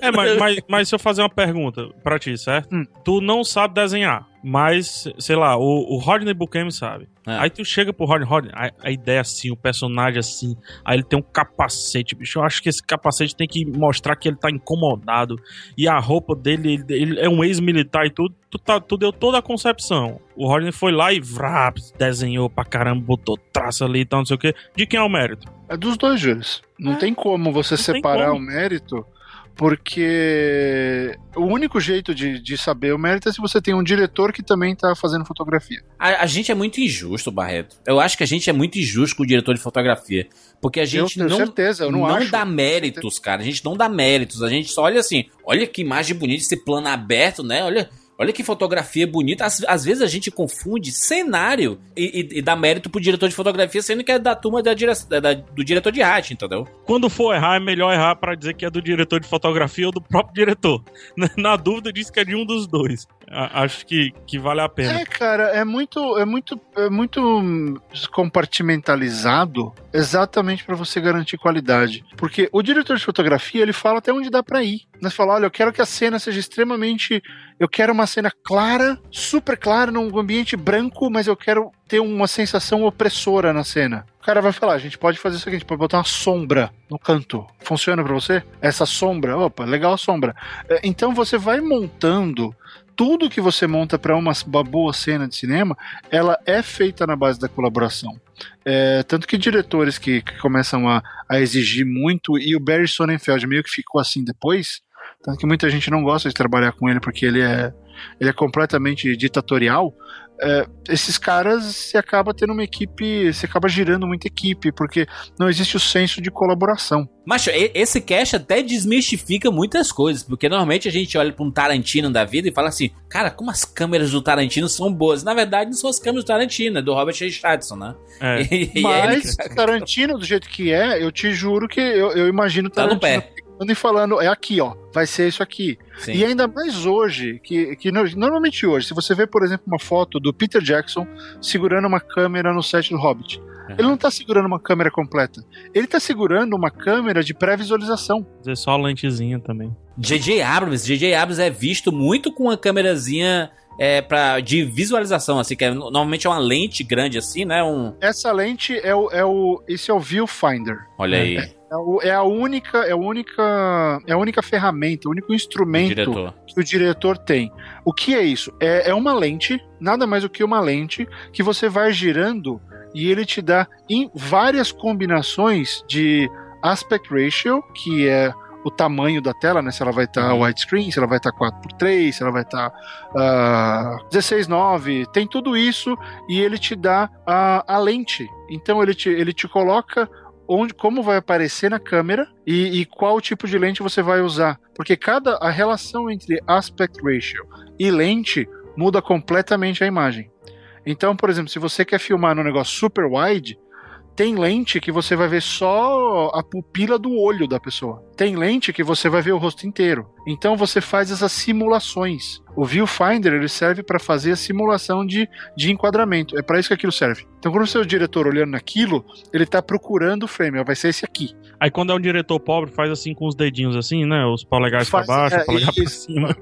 É, mas, mas, mas se eu fazer uma pergunta pra ti, certo? Hum. Tu não sabe desenhar, mas, sei lá, o, o Rodney Buchemi sabe. É. Aí tu chega pro Rodney, Rodney a, a ideia assim, o personagem assim, aí ele tem um capacete, bicho, eu acho que esse capacete tem que mostrar que ele tá incomodado, e a roupa dele, ele, ele é um ex-militar e tudo, tu, tá, tu deu toda a concepção. O Rodney foi lá e vrap, desenhou pra caramba, botou traço ali e tal, não sei o quê. De quem é o mérito? É dos dois, Júlio. Não é. tem como você não separar como. o mérito... Porque o único jeito de, de saber o mérito é se você tem um diretor que também tá fazendo fotografia. A, a gente é muito injusto, Barreto. Eu acho que a gente é muito injusto com o diretor de fotografia. Porque a gente eu tenho não, certeza, eu não, não acho. dá méritos, cara. A gente não dá méritos. A gente só olha assim, olha que imagem bonita, esse plano aberto, né? Olha... Olha que fotografia bonita. Às, às vezes a gente confunde cenário e, e, e dá mérito pro diretor de fotografia, sendo que é da turma da dire... da, do diretor de arte, entendeu? Quando for errar, é melhor errar pra dizer que é do diretor de fotografia ou do próprio diretor. Na, na dúvida, diz que é de um dos dois. A, acho que, que vale a pena. É, cara, é muito, é muito, é muito compartimentalizado exatamente pra você garantir qualidade. Porque o diretor de fotografia, ele fala até onde dá pra ir. Ele fala, olha, eu quero que a cena seja extremamente... Eu quero uma cena clara, super clara, num ambiente branco, mas eu quero ter uma sensação opressora na cena. O cara vai falar, a gente pode fazer isso aqui, a gente pode botar uma sombra no canto. Funciona pra você? Essa sombra, opa, legal a sombra. Então você vai montando, tudo que você monta pra uma boa cena de cinema, ela é feita na base da colaboração. É, tanto que diretores que, que começam a, a exigir muito, e o Barry Sonnenfeld meio que ficou assim depois... Tanto que muita gente não gosta de trabalhar com ele porque ele é, ele é completamente ditatorial. É, esses caras, você acaba tendo uma equipe, você acaba girando muita equipe, porque não existe o senso de colaboração. Macho, esse cast até desmistifica muitas coisas, porque normalmente a gente olha pra um Tarantino da vida e fala assim, cara, como as câmeras do Tarantino são boas. Na verdade, não são as câmeras do Tarantino, é do Robert Richardson, né? É. E, Mas e ele... Tarantino, do jeito que é, eu te juro que eu, eu imagino Tarantino... Tá no pé. E falando, é aqui, ó, vai ser isso aqui. Sim. E ainda mais hoje, que, que normalmente hoje, se você vê, por exemplo, uma foto do Peter Jackson segurando uma câmera no set do Hobbit, uhum. ele não tá segurando uma câmera completa, ele tá segurando uma câmera de pré-visualização. É só a lentezinha também. J J Abrams, J J Abrams é visto muito com uma câmerazinha... É pra, de visualização, assim, que é, normalmente é uma lente grande, assim, né? Um... Essa lente é o, é o. Esse é o viewfinder. Olha aí. É, é, o, é a única, é a única. É a única ferramenta, o único instrumento o que o diretor tem. O que é isso? É, é uma lente, nada mais do que uma lente, que você vai girando e ele te dá em várias combinações de aspect ratio, que é o tamanho da tela, né? Se ela vai estar tá widescreen, se ela vai estar tá quatro por três, se ela vai estar tá, uh, dezesseis por nove, tem tudo isso e ele te dá a, a lente. Então ele te, ele te coloca onde, como vai aparecer na câmera e, e qual tipo de lente você vai usar. Porque cada, a relação entre aspect ratio e lente muda completamente a imagem. Então, por exemplo, se você quer filmar num negócio super wide, Tem lente que você vai ver só a pupila do olho da pessoa. Tem lente que você vai ver o rosto inteiro. Então você faz essas simulações. O viewfinder, ele serve para fazer a simulação de, de enquadramento. É para isso que aquilo serve. Então quando o seu diretor olhando naquilo, ele tá procurando o frame, ó, vai ser esse aqui. Aí quando é um diretor pobre, faz assim com os dedinhos assim, né? Os polegares faz, pra baixo, é, os polegares pra cima.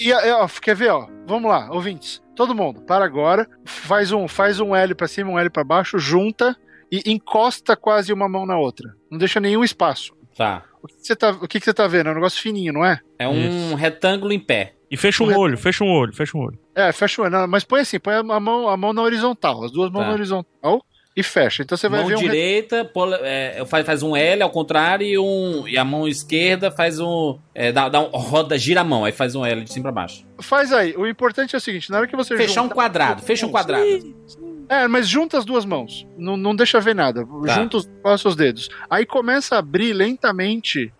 E, ó, quer ver, ó? Vamos lá, ouvintes. Todo mundo, para agora. Faz um, faz um L pra cima, um L pra baixo, junta e encosta quase uma mão na outra. Não deixa nenhum espaço. Tá. O que você tá, o que você tá vendo? É um negócio fininho, não é? É um Isso. retângulo em pé. E fecha um, um olho, fecha um olho, fecha um olho. É, fecha um olho. Mas põe assim, põe a mão, a mão na horizontal, as duas mãos tá. na horizontal e fecha. Então você vai mão ver. Mão um direita re... pole, é, faz um L ao contrário e, um, e a mão esquerda faz um. É, dá, dá um roda, gira a mão, aí faz um L de cima pra baixo. Faz aí. O importante é o seguinte: na hora que você. Fechar um quadrado, fecha um quadrado. Sim, sim. É, mas junta as duas mãos. Não, não deixa ver nada. Tá. Junta os, os seus dedos. Aí começa a abrir lentamente.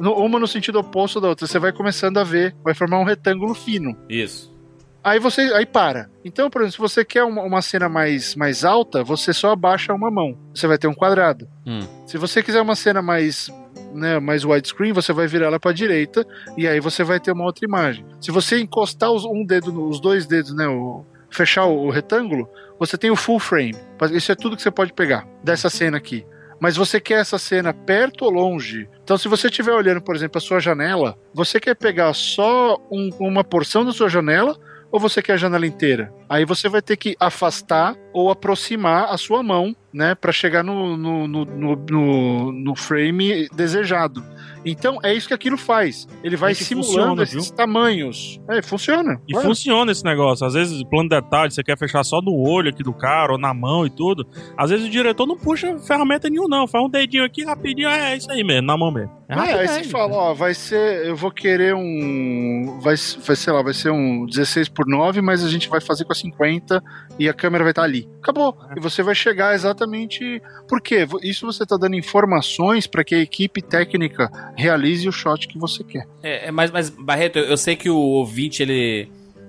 Uma no sentido oposto da outra. Você vai começando a ver, vai formar um retângulo fino. Isso. Aí você, aí para. Então, por exemplo, se você quer uma, uma cena mais, mais alta, você só abaixa uma mão. Você vai ter um quadrado. Hum. Se você quiser uma cena mais, né, mais widescreen, você vai virar ela para a direita e aí você vai ter uma outra imagem. Se você encostar os, um dedo, os dois dedos, né, o, fechar o, o retângulo, você tem o full frame. Isso é tudo que você pode pegar dessa cena aqui. Mas você quer essa cena perto ou longe? Então, se você estiver olhando, por exemplo, a sua janela, você quer pegar só um, uma porção da sua janela ou você quer a janela inteira? Aí você vai ter que afastar ou aproximar a sua mão, né, para chegar no, no, no, no, no frame desejado. Então, é isso que aquilo faz. Ele vai simulando funciona, esses viu? tamanhos. É, funciona. E vai. Funciona esse negócio. Às vezes, plano de detalhe, você quer fechar só no olho aqui do cara, ou na mão e tudo. Às vezes o diretor não puxa ferramenta nenhuma, não. Faz um dedinho aqui, rapidinho, é isso aí mesmo, na mão mesmo. É, é aí você fala, ó, vai ser, eu vou querer um, vai, vai sei lá, vai ser um dezesseis por nove, mas a gente vai fazer com a cinquenta e a câmera vai estar ali. Acabou. É. E você vai chegar exatamente... Por quê? Isso você tá dando informações para que a equipe técnica realize o shot que você quer. É, mas, mas Barreto, eu, eu sei que o ouvinte, ele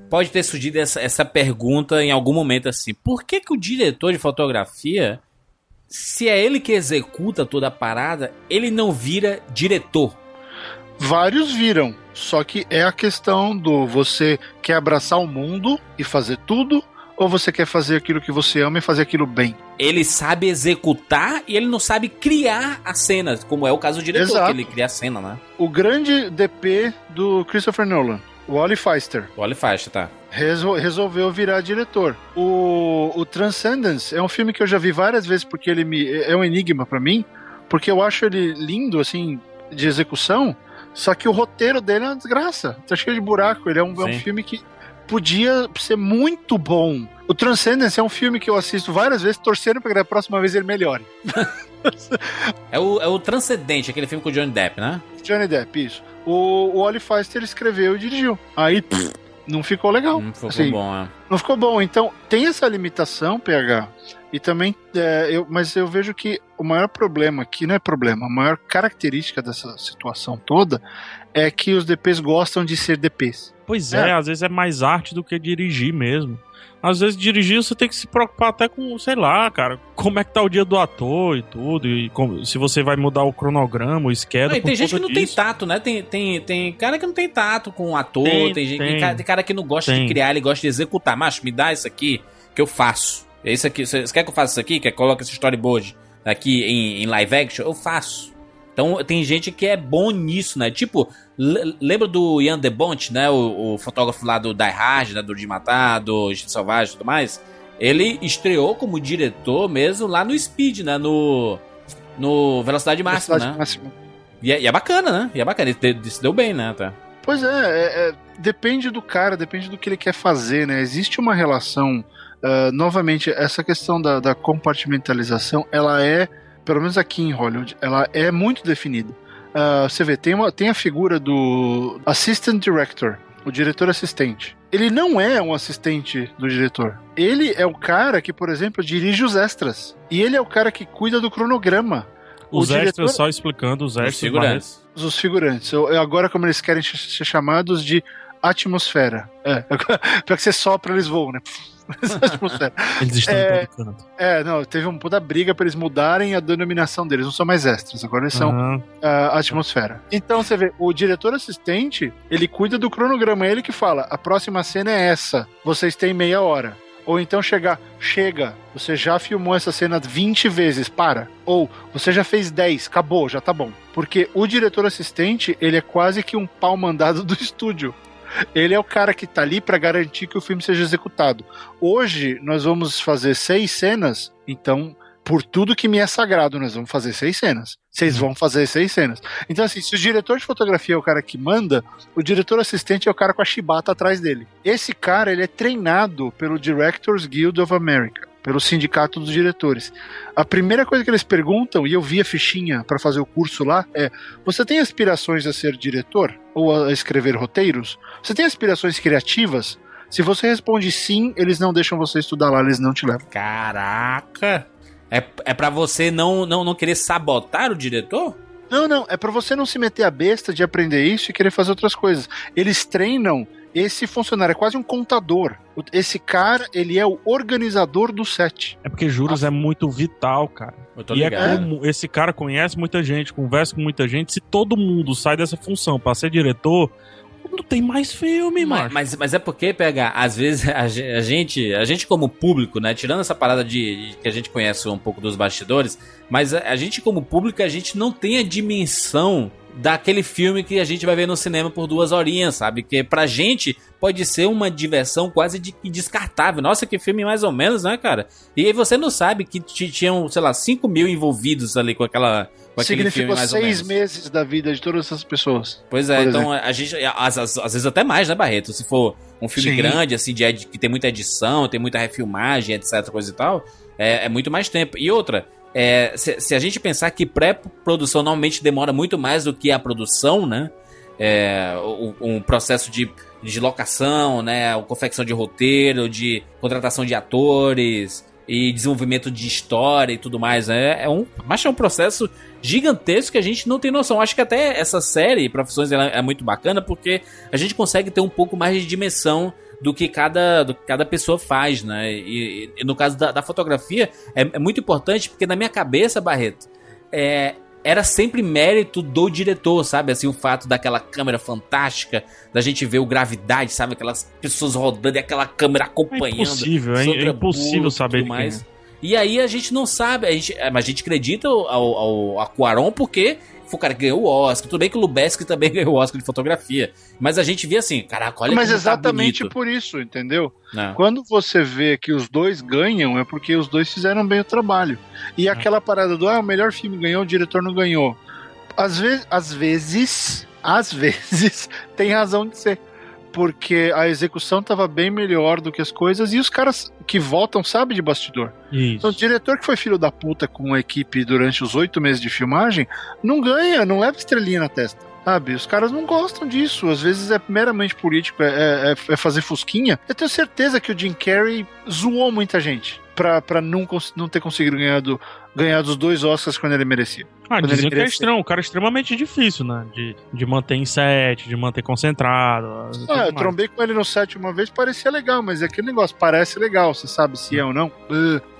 pode ter surgido essa, essa pergunta em algum momento assim, por que que o diretor de fotografia, se é ele que executa toda a parada, ele não vira diretor? Vários viram, só que é a questão do você quer abraçar o mundo e fazer tudo, ou você quer fazer aquilo que você ama e fazer aquilo bem? Ele sabe executar e ele não sabe criar a cena, como é o caso do diretor, Exato. que ele cria a cena, né? O grande D P do Christopher Nolan, o Wally Pfister. O Wally Pfister, tá. Resol- resolveu virar diretor. O, o Transcendence é um filme que eu já vi várias vezes, porque ele me, é um enigma pra mim, porque eu acho ele lindo, assim, de execução, só que o roteiro dele é uma desgraça. Tá cheio de buraco, ele é um, é um filme que... podia ser muito bom. O Transcendence é um filme que eu assisto várias vezes torcendo para que da próxima vez ele melhore. é, o, é o Transcendente, aquele filme com o Johnny Depp, né? Johnny Depp, isso. O, o Wally Pfister escreveu e dirigiu. Aí pff, não ficou legal. Não ficou assim, bom, né? Não ficou bom. Então tem essa limitação, P H. E também, é, eu, mas eu vejo que o maior problema aqui, não é problema, a maior característica dessa situação toda é que os D Ps gostam de ser D Ps. Pois é, é, às vezes é mais arte do que dirigir mesmo. Às vezes dirigir você tem que se preocupar até com, sei lá, cara, como é que tá o dia do ator e tudo, e como, se você vai mudar o cronograma, o schedule. Não, tem gente que não disso. tem tato, né? Tem, tem, tem cara que não tem tato com o ator, tem, tem, gente, tem, tem cara que não gosta tem. de criar, ele gosta de executar. Macho, me dá isso aqui que eu faço. É isso aqui, você quer que eu faça isso aqui? Quer que coloque esse storyboard aqui em, em live action? Eu faço. Então tem gente que é bom nisso, né? Tipo, l- lembra do Ian DeBont, né? O, o fotógrafo lá do Die Hard, né? Do De Matar, do Instinto Selvagem e tudo mais. Ele estreou como diretor mesmo lá no Speed, né? No, no Velocidade Máxima, Velocidade né? Máxima. E, é, e é bacana, né? E é bacana, ele se deu bem, né? Tá. Pois é, é, é, depende do cara, depende do que ele quer fazer, né? Existe uma relação, uh, novamente, essa questão da, da compartimentalização, ela é... pelo menos aqui em Hollywood, ela é muito definida. Uh, você vê, tem, uma, tem a figura do assistant director, o diretor assistente. Ele não é um assistente do diretor. Ele é o cara que, por exemplo, dirige os extras. E ele é o cara que cuida do cronograma. Os diretor... extras, só explicando, os extras. Os figurantes. Os figurantes. Agora, como eles querem ser chamados de atmosfera. É. Pior que você sopra, eles voam, né? Eles estão é, é, não, teve uma puta briga pra eles mudarem a denominação deles, não são mais extras, agora eles são uhum. a, a atmosfera. Então você vê, o diretor assistente, ele cuida do cronograma, é ele que fala, a próxima cena é essa, vocês têm meia hora. Ou então chegar, chega, você já filmou essa cena vinte vezes, para. Ou você já fez dez, acabou, já tá bom. Porque o diretor assistente, ele é quase que um pau mandado do estúdio. Ele é o cara que tá ali pra garantir que o filme seja executado. Hoje, nós vamos fazer seis cenas, então, por tudo que me é sagrado, nós vamos fazer seis cenas. Vocês vão fazer seis cenas. Então, assim, se o diretor de fotografia é o cara que manda, o diretor assistente é o cara com a chibata atrás dele. Esse cara, ele é treinado pelo Directors Guild of America, pelo sindicato dos diretores. A primeira coisa que eles perguntam, e eu vi a fichinha pra fazer o curso lá, é: você tem aspirações a ser diretor? Ou a escrever roteiros? Você tem aspirações criativas? Se você responde sim, eles não deixam você estudar lá, eles não te levam. Caraca! É, é pra você não, não, não querer sabotar o diretor? Não, não, é pra você não se meter a besta de aprender isso e querer fazer outras coisas. Eles treinam esse funcionário, é quase um contador. Esse cara, ele é o organizador do set. É porque juros ah. é muito vital, cara. Eu tô ligado. E é como esse cara conhece muita gente, conversa com muita gente. Se todo mundo sai dessa função pra ser diretor, não tem mais filme, mano. Mas, mas é porque, P H, às vezes a gente, a gente como público, né, tirando essa parada de, de que a gente conhece um pouco dos bastidores, mas a, a gente como público, a gente não tem a dimensão daquele filme que a gente vai ver no cinema por duas horinhas, sabe? Que pra gente pode ser uma diversão quase de, descartável. Nossa, que filme mais ou menos, né, cara? E aí você não sabe que tinham, sei lá, cinco mil envolvidos ali com aquela... Com aquele filme mais ou menos. Significou seis meses da vida de todas essas pessoas. Pois é, então a gente... Às, às, às vezes até mais, né, Barreto? Se for um filme Sim. grande, assim, de, que tem muita edição, tem muita refilmagem, etc, coisa e tal, é, é muito mais tempo. E outra... É, se, se a gente pensar que pré-produção normalmente demora muito mais do que a produção, né? É, um, um processo de, de locação, né? Confecção de roteiro, de contratação de atores e desenvolvimento de história e tudo mais, né? É um, mas é um processo gigantesco que a gente não tem noção. Acho que até essa série, Profissões, ela é muito bacana porque a gente consegue ter um pouco mais de dimensão do que cada, do que cada pessoa faz, né? E, e no caso da, da fotografia, é, é muito importante, porque na minha cabeça, Barreto, é, era sempre mérito do diretor, sabe? Assim, o fato daquela câmera fantástica, da gente ver o Gravidade, sabe? Aquelas pessoas rodando e aquela câmera acompanhando. É impossível, é, é impossível saber mais. É. E aí a gente não sabe, a gente, mas a gente acredita ao, ao, ao Cuarón porque... Foi o cara que ganhou o Oscar. Tudo bem que o Lubezki também ganhou o Oscar de fotografia. Mas a gente via assim, caraca, olha. Mas exatamente tá por isso, entendeu? Não. Quando você vê que os dois ganham, é porque os dois fizeram bem o trabalho. E não. aquela parada do, ah, o melhor filme ganhou, o diretor não ganhou. Às, ve- às vezes, às vezes, tem razão de ser. Porque a execução estava bem melhor do que as coisas, e os caras que votam sabem de bastidor. Isso. Então o diretor que foi filho da puta com a equipe durante os oito meses de filmagem, não ganha, não leva estrelinha na testa, sabe? Os caras não gostam disso, às vezes é meramente político, é, é, é fazer fusquinha. Eu tenho certeza que o Jim Carrey zoou muita gente pra, pra não, cons- não ter conseguido ganhar, do, ganhar dos dois Oscars quando ele merecia. Ah, dizem que é estranho, o cara é extremamente difícil, né? De, de manter em set, de manter concentrado. Ah, eu trombei com ele no set uma vez, parecia legal, mas é aquele negócio, parece legal, você sabe se é ou não.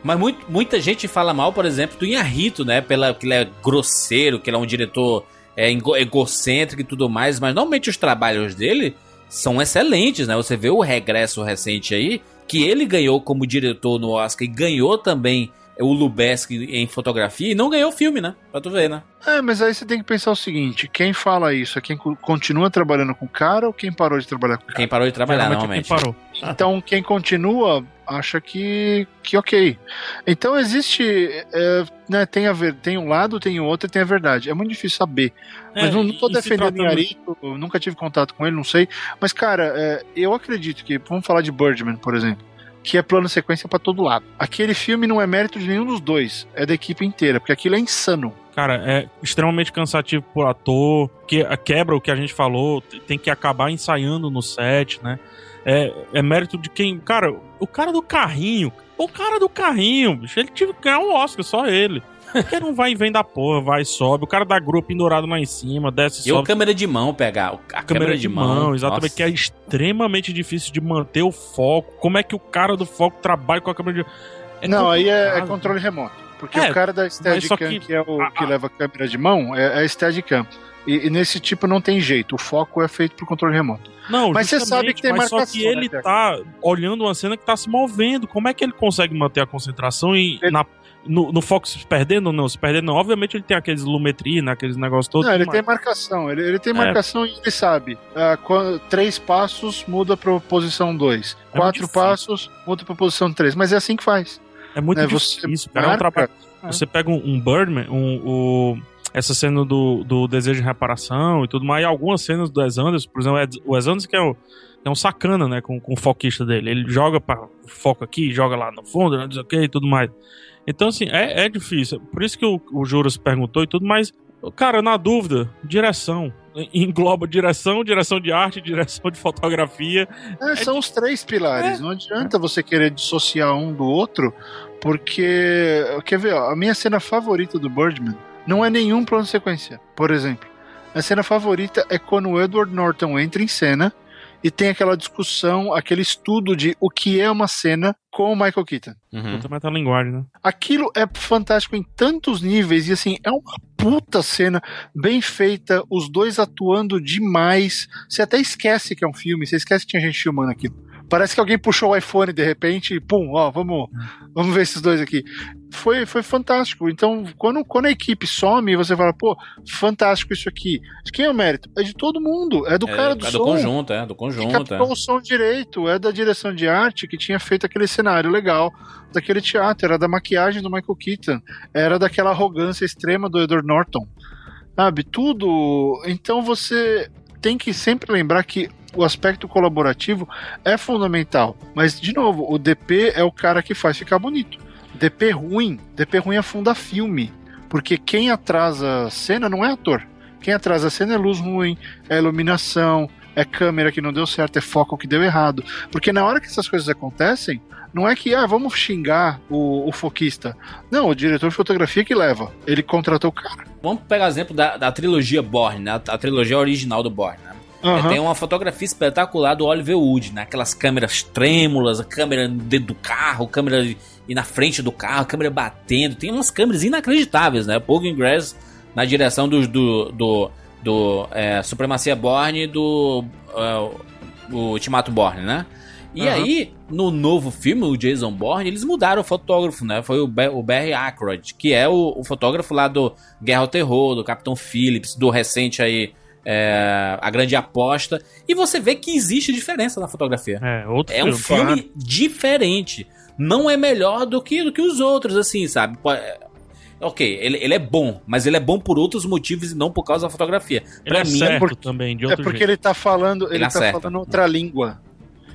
Mas muito, muita gente fala mal, por exemplo, do Iñárritu, né? Pela, que ele é grosseiro, que ele é um diretor é, egocêntrico e tudo mais, mas normalmente os trabalhos dele são excelentes, né? Você vê o regresso recente aí, que ele ganhou como diretor no Oscar e ganhou também o Lubezki em fotografia e não ganhou o filme, né? Pra tu ver, né? É, mas aí você tem que pensar o seguinte, quem fala isso é quem continua trabalhando com o cara ou quem parou de trabalhar com o cara? Quem parou de trabalhar, normalmente. Quem parou. Então, quem continua acha que, que ok. Então, existe... É, né, tem, a ver, tem um lado, tem o outro e tem a verdade. É muito difícil saber. É, mas não, não tô defendendo o Iñárritu, eu nunca tive contato com ele, não sei. Mas, cara, é, eu acredito que... Vamos falar de Birdman, por exemplo. Que é plano-sequência pra todo lado. Aquele filme não é mérito de nenhum dos dois. É da equipe inteira, porque aquilo é insano. Cara, é extremamente cansativo pro ator. Que, quebra o que a gente falou. Tem que acabar ensaiando no set, né? É, é mérito de quem... Cara, o cara do carrinho... O cara do carrinho, bicho. Ele teve que ganhar um Oscar, só ele. Porque não vai e vem da porra, vai, sobe. O cara da grua pendurado lá em cima, desce e sobe. E a câmera de mão pegar. A câmera, câmera de, de mão, mão exatamente. Nossa. Que é extremamente difícil de manter o foco. Como é que o cara do foco trabalha com a câmera de mão? É não, complicado. Aí é, é controle remoto. Porque é, o cara da Steadicam, que... que é o ah, que leva a câmera de mão, é, é Steadicam. E, e nesse tipo não tem jeito. O foco é feito por controle remoto. Não, mas você sabe que tem marcação. Só que ele né, tá olhando uma cena que tá se movendo. Como é que ele consegue manter a concentração e ele... na, no, no foco se perdendo? Não, se perdendo não. Obviamente ele tem aqueles lumetri, né, aqueles negócios todos. Não, ele tem marcação. Ele, ele tem marcação é. E ele sabe. Uh, quando, três passos muda pra posição dois. É Quatro passos muda pra posição três. Mas é assim que faz. É muito né, difícil. Cara, é um trabalho. É. Você pega um, um Birdman, um... um essa cena do, do desejo de reparação e tudo mais, e algumas cenas do Wes Anderson, por exemplo, o Wes Anderson que é, o, é um sacana, né, com, com o foquista dele, ele joga para foco aqui, joga lá no fundo, não sei o que e tudo mais. Então, assim, é, é difícil, por isso que o, o Juras perguntou e tudo mais, cara, na dúvida, direção, engloba direção, direção de arte, direção de fotografia. É, é são de... os três pilares, é. Não adianta é. Você querer dissociar um do outro, porque, quer ver, ó, a minha cena favorita do Birdman não é nenhum plano de sequência. Por exemplo, a cena favorita é quando o Edward Norton entra em cena e tem aquela discussão, aquele estudo de o que é uma cena com o Michael Keaton. Uhum. Puta meta linguagem, né? Aquilo é fantástico em tantos níveis e assim, é uma puta cena bem feita, os dois atuando demais. Você até esquece que é um filme, você esquece que tinha gente filmando aquilo. Parece que alguém puxou o iPhone de repente e pum, ó, vamos, vamos ver esses dois aqui. Foi, foi fantástico. Então, quando, quando a equipe some, você fala, pô, fantástico isso aqui. De quem é o mérito? É de todo mundo. É do é, cara do é som. É do conjunto, é do conjunto. Que captou é. O som direito. É da direção de arte que tinha feito aquele cenário legal daquele teatro. Era da maquiagem do Michael Keaton. Era daquela arrogância extrema do Edward Norton. Sabe? Tudo. Então, você tem que sempre lembrar que o aspecto colaborativo é fundamental, mas de novo, o D P é o cara que faz ficar bonito. D P ruim, D P ruim afunda filme, porque quem atrasa a cena não é ator, quem atrasa a cena é luz ruim, é iluminação, é câmera que não deu certo, é foco que deu errado, porque na hora que essas coisas acontecem, não é que, ah, vamos xingar o, o foquista. Não, o diretor de fotografia que leva. Ele contratou o cara. Vamos pegar o exemplo da, da trilogia Bourne, né? A trilogia original do Bourne, né? Uhum. É, tem uma fotografia espetacular do Oliver Wood, né? Aquelas câmeras trêmulas, a câmera dentro do carro, câmera e na frente do carro, a câmera batendo. Tem umas câmeras inacreditáveis, né? Paul Greengrass na direção do, do, do, do é, Supremacia Bourne e do uh, Ultimato Bourne, né? E uhum. aí, no novo filme, o Jason Bourne, eles mudaram o fotógrafo, né? Foi o, Be- o Barry Ackroyd, que é o, o fotógrafo lá do Guerra ao Terror, do Capitão Phillips, do recente aí, é, A Grande Aposta. E você vê que existe diferença na fotografia. É, outro é um filme, filme claro. Diferente. Não é melhor do que, do que os outros, assim, sabe? Ok, ele, ele é bom, mas ele é bom por outros motivos e não por causa da fotografia. Ele pra é mim, certo é por... também, de outro É porque jeito. Ele tá falando, ele ele tá falando outra língua.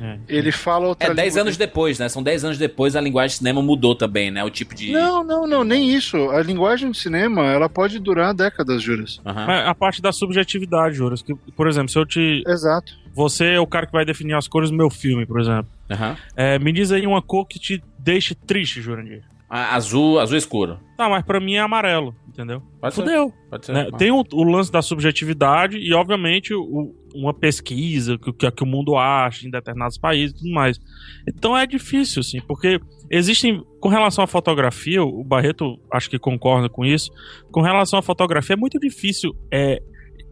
É, ele fala outra É dez anos depois, né? São dez anos depois a linguagem de cinema mudou também, né? O tipo de... Não, não, não, nem isso. A linguagem de cinema, ela pode durar décadas, Juras. Uhum. A parte da subjetividade, Juras. Que, por exemplo, se eu te... Exato. Você é o cara que vai definir as cores do meu filme, por exemplo. Uhum. É, me diz aí uma cor que te deixe triste, Jurandir. Azul, azul escuro. Tá, mas pra mim é amarelo, entendeu? Pode Fudeu. Ser. Pode ser. Né? Tem o, o lance da subjetividade e, obviamente, o, uma pesquisa que, que, que o mundo acha em determinados países e tudo mais. Então é difícil, assim, porque existem... Com relação à fotografia, o Barreto acho que concorda com isso, com relação à fotografia é muito difícil é,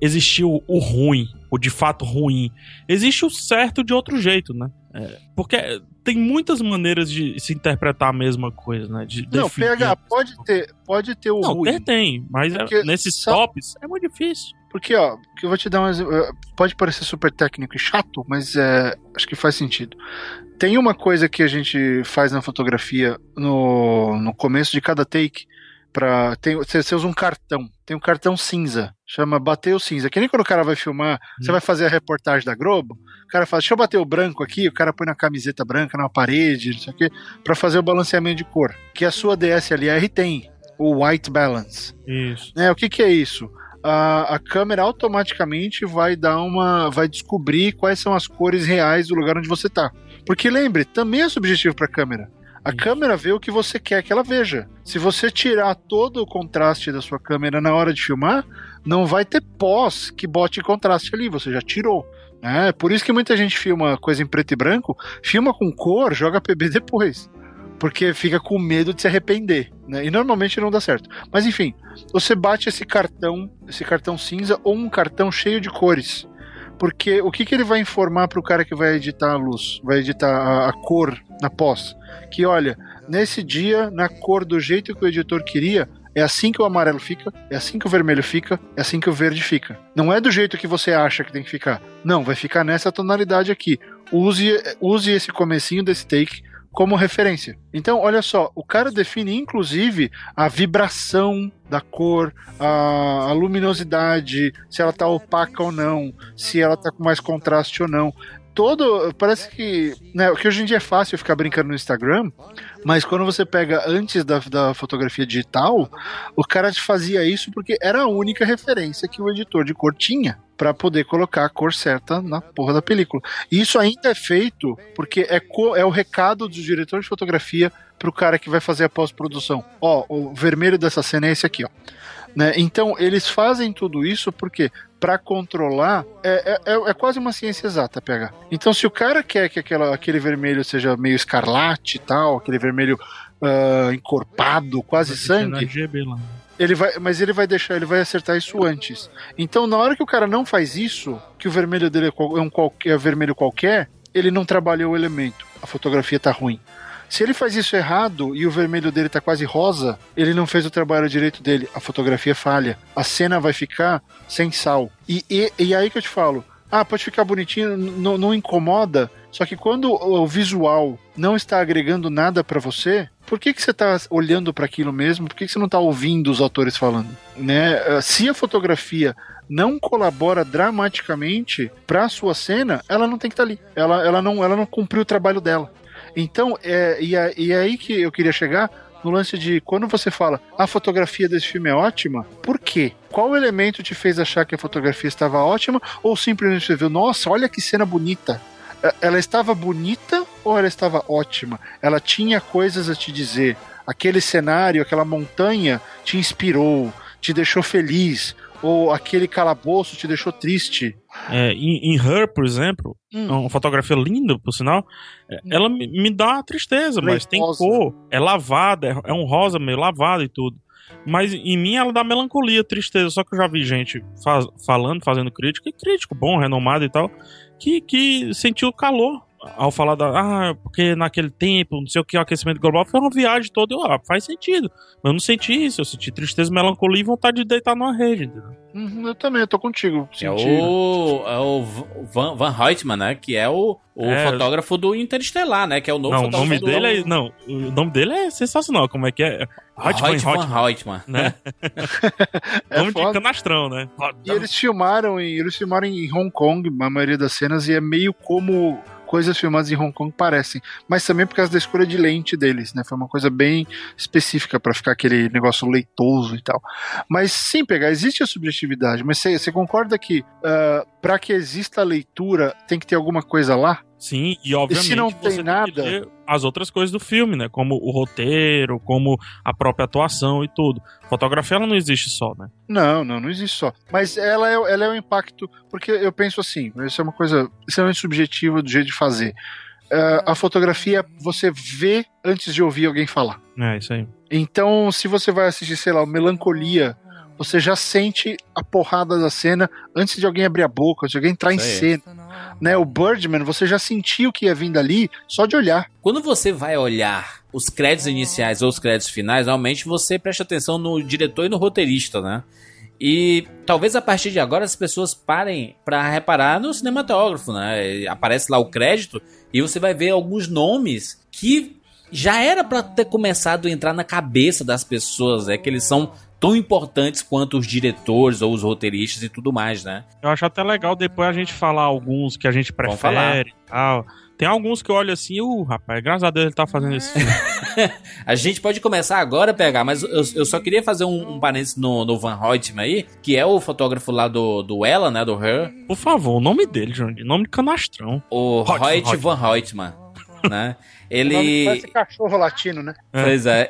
existir o, o ruim, o de fato ruim. Existe o certo de outro jeito, né? É, porque... Tem muitas maneiras de se interpretar a mesma coisa, né? De não, P H, pode ter, pode ter o não, ruim. Não, tem, mas porque, nesses sabe, tops é muito difícil. Porque, ó, que eu vou te dar um exemplo. Pode parecer super técnico e chato, mas é, acho que faz sentido. Tem uma coisa que a gente faz na fotografia no, no começo de cada take. Pra, tem, você, você usa um cartão, tem um cartão cinza, chama bater o cinza, que nem quando o cara vai filmar, hum. Você vai fazer a reportagem da Globo, o cara fala, deixa eu bater o branco aqui, o cara põe na camiseta branca, na parede, não sei o quê, pra fazer o balanceamento de cor, que a sua D S L R tem, o white balance. Isso. É, o que que é isso? A, a câmera automaticamente vai dar uma, vai descobrir quais são as cores reais do lugar onde você tá, porque lembre, também é subjetivo pra câmera. A Isso. câmera vê o que você quer que ela veja. Se você tirar todo o contraste da sua câmera na hora de filmar, não vai ter pós que bote contraste ali, você já tirou. É, por isso que muita gente filma coisa em preto e branco, filma com cor, joga P B depois, porque fica com medo de se arrepender, né? E normalmente não dá certo. Mas enfim, você bate esse cartão, esse cartão cinza ou um cartão cheio de cores. Porque o que, que ele vai informar pro cara que vai editar a luz, vai editar a, a cor na pós? Que olha, nesse dia, na cor do jeito que o editor queria, é assim que o amarelo fica, é assim que o vermelho fica, é assim que o verde fica. Não é do jeito que você acha que tem que ficar. Não, vai ficar nessa tonalidade aqui. Use, use esse comecinho desse take como referência. Então, olha só, o cara define inclusive a vibração da cor, a, a luminosidade, se ela tá opaca ou não, se ela tá com mais contraste ou não. Todo, parece que, né, que hoje em dia é fácil ficar brincando no Instagram, mas quando você pega antes da, da fotografia digital, o cara fazia isso porque era a única referência que o editor de cor tinha pra poder colocar a cor certa na porra da película. E isso ainda é feito porque é, co, é o recado do diretor de fotografia pro cara que vai fazer a pós-produção. Ó, o vermelho dessa cena é esse aqui, ó. Né? Então eles fazem tudo isso porque para controlar é, é, é quase uma ciência exata, pega. Então se o cara quer que aquela, aquele vermelho seja meio escarlate e tal, aquele vermelho uh, encorpado, quase sangue, ele vai, mas ele vai deixar, ele vai acertar isso antes. Então na hora que o cara não faz isso, que o vermelho dele é um qualquer, é vermelho qualquer, ele não trabalhou o elemento, a fotografia tá ruim. Se ele faz isso errado e o vermelho dele tá quase rosa, ele não fez o trabalho direito dele, a fotografia falha, a cena vai ficar sem sal. E, e, e aí que eu te falo, ah, pode ficar bonitinho, não, não incomoda, só que quando o visual não está agregando nada para você, por que, que você tá olhando para aquilo mesmo? Por que, que você não tá ouvindo os autores falando? Né? Se a fotografia não colabora dramaticamente pra sua cena, ela não tem que estar tá ali, ela, ela, não, ela não cumpriu o trabalho dela. Então, é, e, é, e é aí que eu queria chegar no lance de quando você fala a fotografia desse filme é ótima, por quê? Qual elemento te fez achar que a fotografia estava ótima ou simplesmente você viu, nossa, olha que cena bonita. Ela estava bonita ou ela estava ótima? Ela tinha coisas a te dizer. Aquele cenário, aquela montanha te inspirou, te deixou feliz, ou aquele calabouço te deixou triste. É, em, em Her, por exemplo, hum. uma fotografia linda, por sinal, hum. ela me, me dá tristeza, Leitosa. Mas tem cor, é lavada, é, é um rosa meio lavado e tudo. Mas em mim ela dá melancolia, tristeza. Só que eu já vi gente faz, falando, fazendo crítica, e crítico bom, renomado e tal, que, que sentiu calor ao falar da, ah, porque naquele tempo, não sei o que, o aquecimento global foi uma viagem toda, eu, ah, faz sentido. Mas eu não senti isso, eu senti tristeza, melancolia e vontade de deitar numa rede. Uhum, eu também, eu tô contigo. É o, é o Van, Van Hoytman, né, que é o, o é, fotógrafo do Interestelar, né, que é o novo não, fotógrafo o nome do... Dele é, não, o nome dele é sensacional, como é que é? Hoytman, Hoytman. Hoytman. Né? É nome foda. De canastrão, né? E eles filmaram, em, eles filmaram em Hong Kong, a maioria das cenas, e é meio como... coisas filmadas em Hong Kong parecem, mas também por causa da escolha de lente deles, né? Foi uma coisa bem específica pra ficar aquele negócio leitoso e tal. Mas sim, pegar, existe a subjetividade, mas você concorda que uh, pra que exista a leitura tem que ter alguma coisa lá? Sim, e obviamente e se não você tem, tem nada... que as outras coisas do filme, né? Como o roteiro, como a própria atuação e tudo. Fotografia, ela não existe só, né? Não, não, não existe só. Mas ela é o ela é um impacto... Porque eu penso assim, isso é uma coisa extremamente subjetiva do jeito de fazer. Uh, a fotografia, você vê antes de ouvir alguém falar. É, isso aí. Então, se você vai assistir, sei lá, o Melancolia... Você já sente a porrada da cena antes de alguém abrir a boca, antes de alguém entrar em cena. Né? O Birdman, você já sentiu que ia vindo ali só de olhar. Quando você vai olhar os créditos iniciais ou os créditos finais, realmente você presta atenção no diretor e no roteirista, né? E talvez a partir de agora as pessoas parem para reparar no cinematógrafo, né? Aparece lá o crédito e você vai ver alguns nomes que já era para ter começado a entrar na cabeça das pessoas, é que eles são... tão importantes quanto os diretores ou os roteiristas e tudo mais, né? Eu acho até legal depois a gente falar alguns que a gente prefere e tal. Tem alguns que eu olho assim, uh, rapaz, graças a Deus ele tá fazendo isso. A gente pode começar agora a pegar, mas eu, eu só queria fazer um, um parênteses no, no Van Hoytman aí, que é o fotógrafo lá do, do Ela, né, do Her. Por favor, o nome dele, Jurandir, nome de canastrão. O Hoyt Van Hoytman. né? Ele parece cachorro latino, né? Pois é.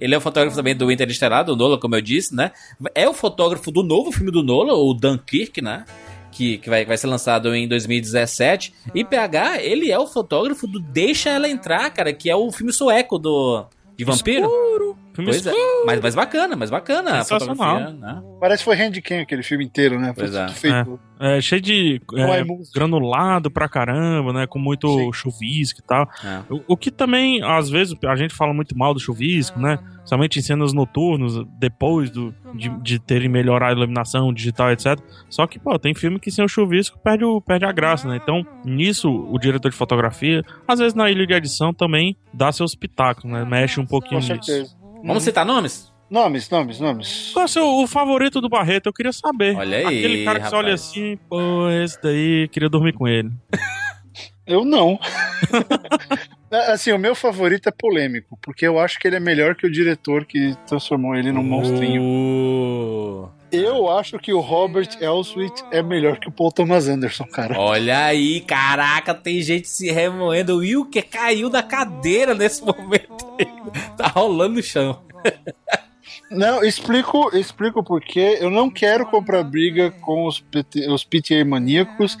Ele é o fotógrafo também do Interestelar, do Nolan, como eu disse, né? É o fotógrafo do novo filme do Nolan, o Dunkirk, né? Que, que vai, vai ser lançado em dois mil e dezessete. E P H, ele é o fotógrafo do Deixa Ela Entrar, cara, que é o filme sueco do... de vampiro? Escuro, filme pois escuro. É. Mas, mas bacana, mas bacana a fotografia, né? Parece que foi Handicam aquele filme inteiro, né? Pois é. Feito... É, é, cheio de é, granulado pra caramba, né? Com muito Sim. chuvisco e tal. É. O, o que também, às vezes, a gente fala muito mal do chuvisco, né? Somente em cenas noturnas, depois do, de, de terem melhorado a iluminação digital, etcétera. Só que, pô, tem filme que sem o chuvisco perde, o, perde a graça, né? Então, nisso, o diretor de fotografia, às vezes na ilha de edição também dá seus pitacos, né? Mexe um pouquinho nisso. Vamos citar nomes? Nomes, nomes, nomes. Qual é o seu o favorito do Barreto? Eu queria saber. Olha aí, aquele cara que rapaz. Só olha assim, pô, esse daí, queria dormir com ele. Eu não. Assim, o meu favorito é polêmico, porque eu acho que ele é melhor que o diretor que transformou ele num uh... monstrinho. Eu acho que o Robert Elswit é melhor que o Paul Thomas Anderson, cara. Olha aí, caraca, tem gente se remoendo. O Wilker caiu da cadeira nesse momento. Tá rolando no chão. Não, explico, explico porque eu não quero comprar briga com os, P T, os P T A maníacos.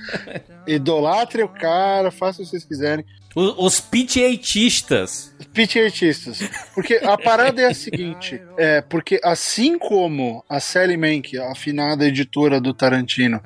Idolatre o cara, faça o que vocês quiserem. Os P T A-tistas. P T A-tistas. Porque a parada é a seguinte, é, porque assim como a Sally Mank, a afinada editora do Tarantino,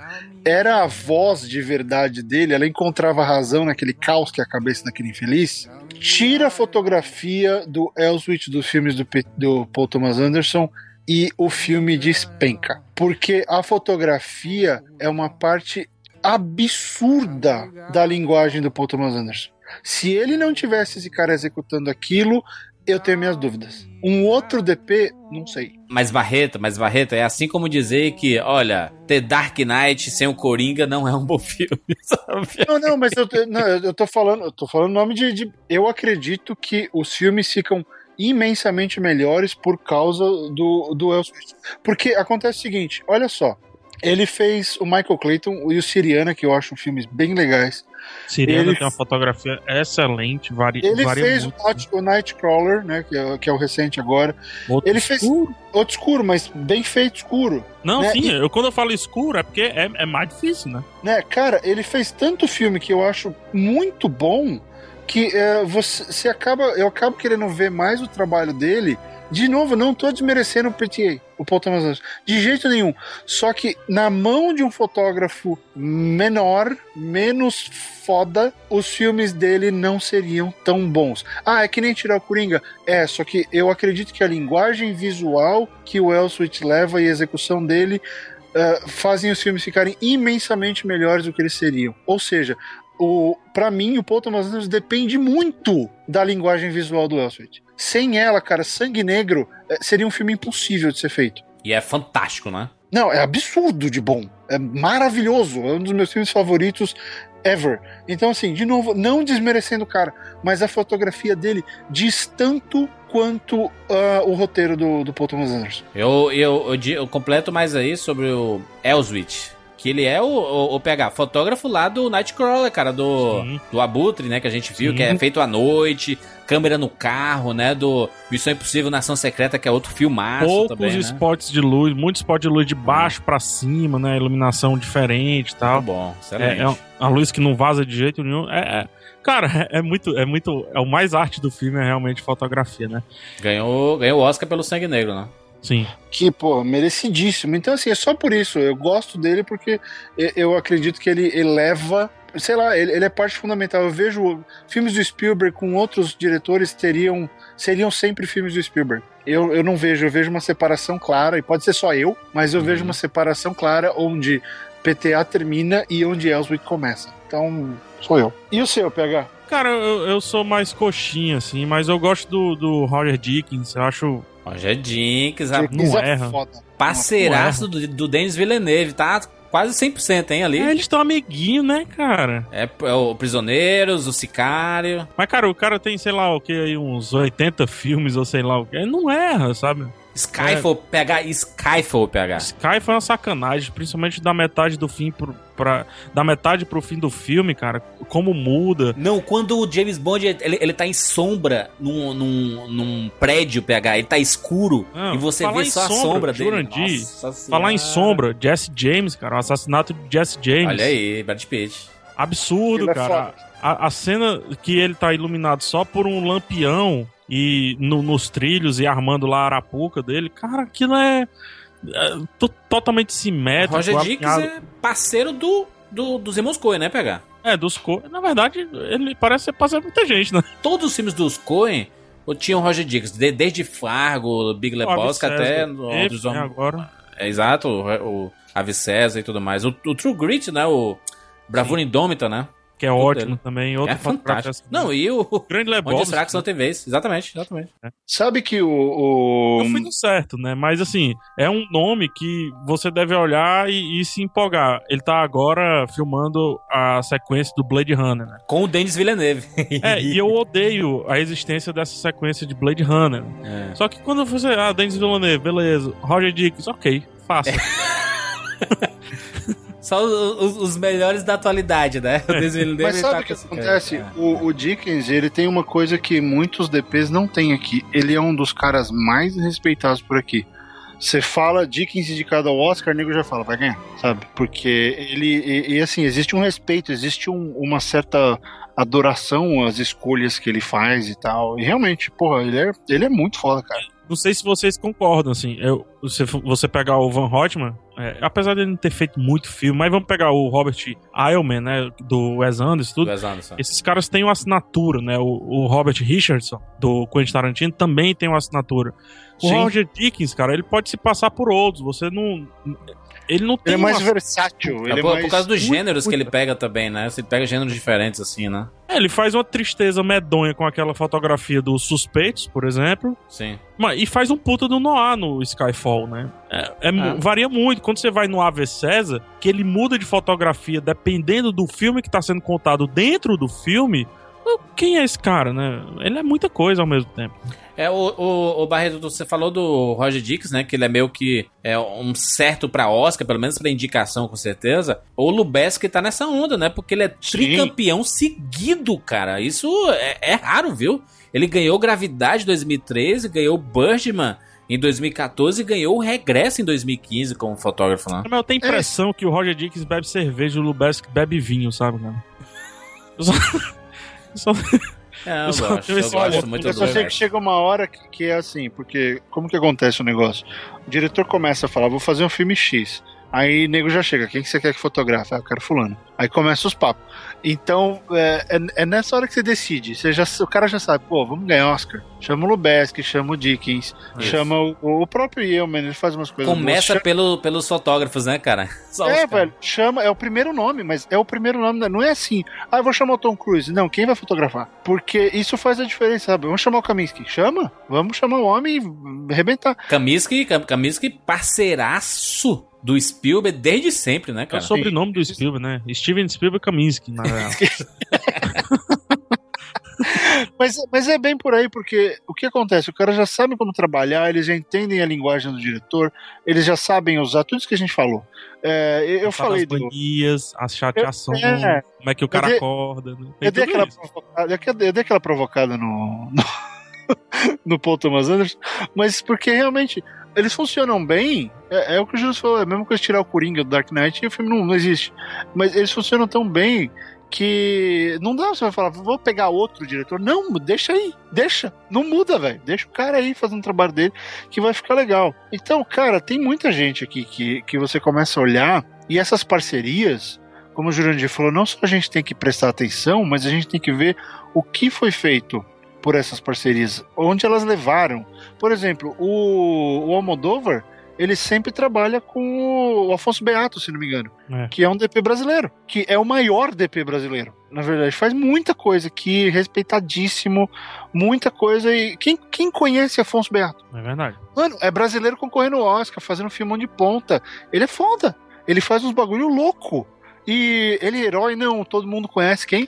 era a voz de verdade dele, ela encontrava razão naquele caos que é a cabeça daquele infeliz, tira a fotografia do Elswit dos filmes do, P- do Paul Thomas Anderson e o filme despenca. Porque a fotografia é uma parte absurda da linguagem do Paul Thomas Anderson. Se ele não tivesse esse cara executando aquilo, eu tenho minhas dúvidas. Um outro D P, não sei. Mas Barreto, mas Barreto, é assim como dizer que, olha, The Dark Knight sem o Coringa não é um bom filme, sabe? Não, não, mas eu, não, eu tô falando, eu tô falando o nome de, de... Eu acredito que os filmes ficam imensamente melhores por causa do, do Elswit. Porque acontece o seguinte, olha só. Ele fez o Michael Clayton e o Siriana, que eu acho filmes bem legais. Siriana ele... tem uma fotografia excelente, varia Ele varia fez muito. O Nightcrawler, né, que é, que é o recente agora. Outro ele escuro. Fez outro escuro, mas bem feito escuro. Não, né? Sim, e... eu, quando eu falo escuro é porque é, é mais difícil, né? né? Cara, ele fez tanto filme que eu acho muito bom que é, você, você acaba, eu acabo querendo ver mais o trabalho dele. De novo, não tô desmerecendo o P T A, o Paul Thomas Anderson, de jeito nenhum. Só que na mão de um fotógrafo menor, menos foda, os filmes dele não seriam tão bons. Ah, é que nem tirar o Coringa? É, só que eu acredito que a linguagem visual que o Elswit leva e a execução dele uh, fazem os filmes ficarem imensamente melhores do que eles seriam. Ou seja... O, pra mim, o Paul Thomas Anderson depende muito da linguagem visual do Elswit. Sem ela, cara, Sangue Negro seria um filme impossível de ser feito. E é fantástico, né? Não, é absurdo de bom. É maravilhoso. É um dos meus filmes favoritos ever. Então, assim, de novo, não desmerecendo o cara, mas a fotografia dele diz tanto quanto uh, o roteiro do, do Paul Thomas Anderson. Eu, eu, eu, eu completo mais aí sobre o Elswit. Que ele é o, o, o P H, fotógrafo lá do Nightcrawler, cara, do, do Abutre, né, que a gente viu, Sim. que é feito à noite, câmera no carro, né, do Missão Impossível Nação Secreta, que é outro filmaço Poucos também, Poucos spots né? de luz, muito spot de luz de baixo hum. pra cima, né, iluminação diferente e tal. Muito bom, excelente. É, é a luz que não vaza de jeito nenhum, é... é... Cara, é muito, é muito, é o mais arte do filme, é realmente fotografia, né. Ganhou, ganhou o Oscar pelo Sangue Negro, né. Sim. Que, pô, merecidíssimo. Então, assim, é só por isso. Eu gosto dele porque eu acredito que ele eleva... Sei lá, ele, ele é parte fundamental. Eu vejo filmes do Spielberg com outros diretores teriam, seriam sempre filmes do Spielberg. Eu, eu não vejo. Eu vejo uma separação clara, e pode ser só eu, mas eu uhum. vejo uma separação clara onde P T A termina e onde Elswit começa. Então, sou eu. E o seu, P H? Cara, eu, eu sou mais coxinha, assim, mas eu gosto do, do Roger Deakins. Eu acho... Roger Deakins, a... não erra. Parceiraço do, do Denis Villeneuve, tá quase cem por cento, hein, ali. É, eles estão amiguinhos, né, cara? É, é o Prisioneiros, o Sicário. Mas, cara, o cara tem, sei lá o que, aí uns oitenta filmes, ou sei lá o que, ele não erra, sabe? Skyfall é. Pegar Skyfall pegar. Skyfall é uma sacanagem, principalmente da metade do fim pro, pra, da metade pro fim do filme, cara. Como muda. Não, quando o James Bond ele, ele tá em sombra num, num, num prédio, pegar, ele tá escuro não, e você vê só sombra, a sombra dele. Jurandir, falar em sombra, Jesse James, cara, o assassinato de Jesse James. Olha aí, Brad Pitt. Absurdo, ele cara. É a, a cena que ele tá iluminado só por um lampião. E no, nos trilhos e armando lá a arapuca dele, cara, aquilo é, é to, totalmente simétrico. Roger Deakins é parceiro do, do, dos Irmãos Coen, né, pegar? É, dos Coen. Na verdade, ele parece ser parceiro de muita gente, né? Todos os filmes dos Coen tinham Roger Deakins, de, desde Fargo, Big Lebowski até dos Homens. É, exato, o, o Avicesa e tudo mais. O, o True Grit, né? O Bravura Indômita, né? Que é tudo ótimo dele. Também. Outro é fantástico. Não, e o... Grande Lebowski. Onde os fracos não tem vez. Exatamente, exatamente. É. Sabe que o, o... eu fui no certo, né? Mas, assim, é um nome que você deve olhar e, e se empolgar. Ele tá agora filmando a sequência do Blade Runner, né? Com o Denis Villeneuve. É, e eu odeio a existência dessa sequência de Blade Runner. É. Só que quando você... Ah, Denis Villeneuve, beleza. Roger Deakins, ok. Faça. É. Só os, os melhores da atualidade, né? O Denis Mas sabe o tá que acontece? Cara. O, o Deakins, ele tem uma coisa que muitos D Ps não tem aqui. Ele é um dos caras mais respeitados por aqui. Você fala Deakins indicado ao Oscar, o nego já fala, vai ganhar, sabe? Porque ele... E, e assim, existe um respeito, existe um, uma certa adoração às escolhas que ele faz e tal. E realmente, porra, ele é, ele é muito foda, cara. Não sei se vocês concordam, assim, eu, se você pegar o Van Hotman, é, apesar dele não ter feito muito filme, mas vamos pegar o Robert Eilman, né, do Wes Anderson, tudo, Wes Anderson. Esses caras têm uma assinatura, né, o, o Robert Richardson, do Quentin Tarantino, também tem uma assinatura. O Sim. Roger Deakins, cara, ele pode se passar por outros, você não... Ele não tem ele é mais uma... versátil. Ele é, por, é mais... por causa dos gêneros que ele pega também, né? Você pega gêneros diferentes, assim, né? É, ele faz uma tristeza medonha com aquela fotografia dos Suspeitos, por exemplo. Sim. Mas, e faz um puta do noir no Skyfall, né? É, é, é. Varia muito. Quando você vai no Avicesa, que ele muda de fotografia dependendo do filme que tá sendo contado dentro do filme... Quem é esse cara, né? Ele é muita coisa ao mesmo tempo. É, o, o, o Barreto, você falou do Roger Deakins, né? Que ele é meio que é um certo pra Oscar, pelo menos pra indicação, com certeza. O Lubezki tá nessa onda, né? Porque ele é tricampeão Sim. seguido, cara. Isso é, é raro, viu? Ele ganhou Gravidade em dois mil e treze, ganhou Birdman em dois mil e quatorze e ganhou o Regresso em dois mil e quinze como fotógrafo lá. Né? Mas eu tenho a impressão é. que o Roger Deakins bebe cerveja e o Lubezki bebe vinho, sabe, cara? Eu só... Só... É, eu, eu só gosto, eu gosto muito eu só sei que chega uma hora que, que é assim, porque como que acontece o negócio? O diretor começa a falar, vou fazer um filme X. Aí o nego já chega, quem que você quer que fotografe? Ah, eu quero fulano. Aí começa os papos. Então, é, é, é nessa hora que você decide. Você já, o cara já sabe, pô, vamos ganhar Oscar. Chama o Lubezki, chama o Deakins, Isso. chama o, o próprio Eilman, ele faz umas coisas... Começa pelo, pelos fotógrafos, né, cara? Só é, velho, chama, é o primeiro nome, mas é o primeiro nome, não é assim, ah, eu vou chamar o Tom Cruise. Não, quem vai fotografar? Porque isso faz a diferença, sabe? Vamos chamar o Kaminsky. Chama, vamos chamar o homem e arrebentar. Kaminsky, Kaminsky parceiraço do Spielberg desde sempre, né, cara? É o sobrenome do Spielberg, né? Steven Spielberg Kaminsky, na real. Mas, mas é bem por aí, porque o que acontece? O cara já sabe como trabalhar, eles já entendem a linguagem do diretor, eles já sabem usar tudo isso que a gente falou. É, eu, eu falei... As manias, do... as chateações, eu, é, como é que o cara eu dei, acorda. Né? Eu, dei aquela eu dei aquela provocada no, no, no Paul Thomas Anderson, mas porque realmente... Eles funcionam bem, é, é o que o Júlio falou, é a mesma coisa tirar o Coringa do Dark Knight e o filme não, não existe. Mas eles funcionam tão bem que não dá, você vai falar, vou pegar outro diretor. Não, deixa aí, deixa, não muda, velho. Deixa o cara aí fazendo o trabalho dele que vai ficar legal. Então, cara, tem muita gente aqui que, que você começa a olhar e essas parcerias, como o Jurandir falou, não só a gente tem que prestar atenção, mas a gente tem que ver o que foi feito por essas parcerias, onde elas levaram. Por exemplo, o, o Almodóvar, ele sempre trabalha com o Afonso Beato, se não me engano, é. que é um D P brasileiro, que é o maior D P brasileiro, na verdade. Faz muita coisa aqui, respeitadíssimo, muita coisa. E quem, quem conhece Afonso Beato? É verdade. Mano, é brasileiro concorrendo ao Oscar, fazendo um filmão de ponta. Ele é foda, ele faz uns bagulho louco. E ele é herói, não, todo mundo conhece quem?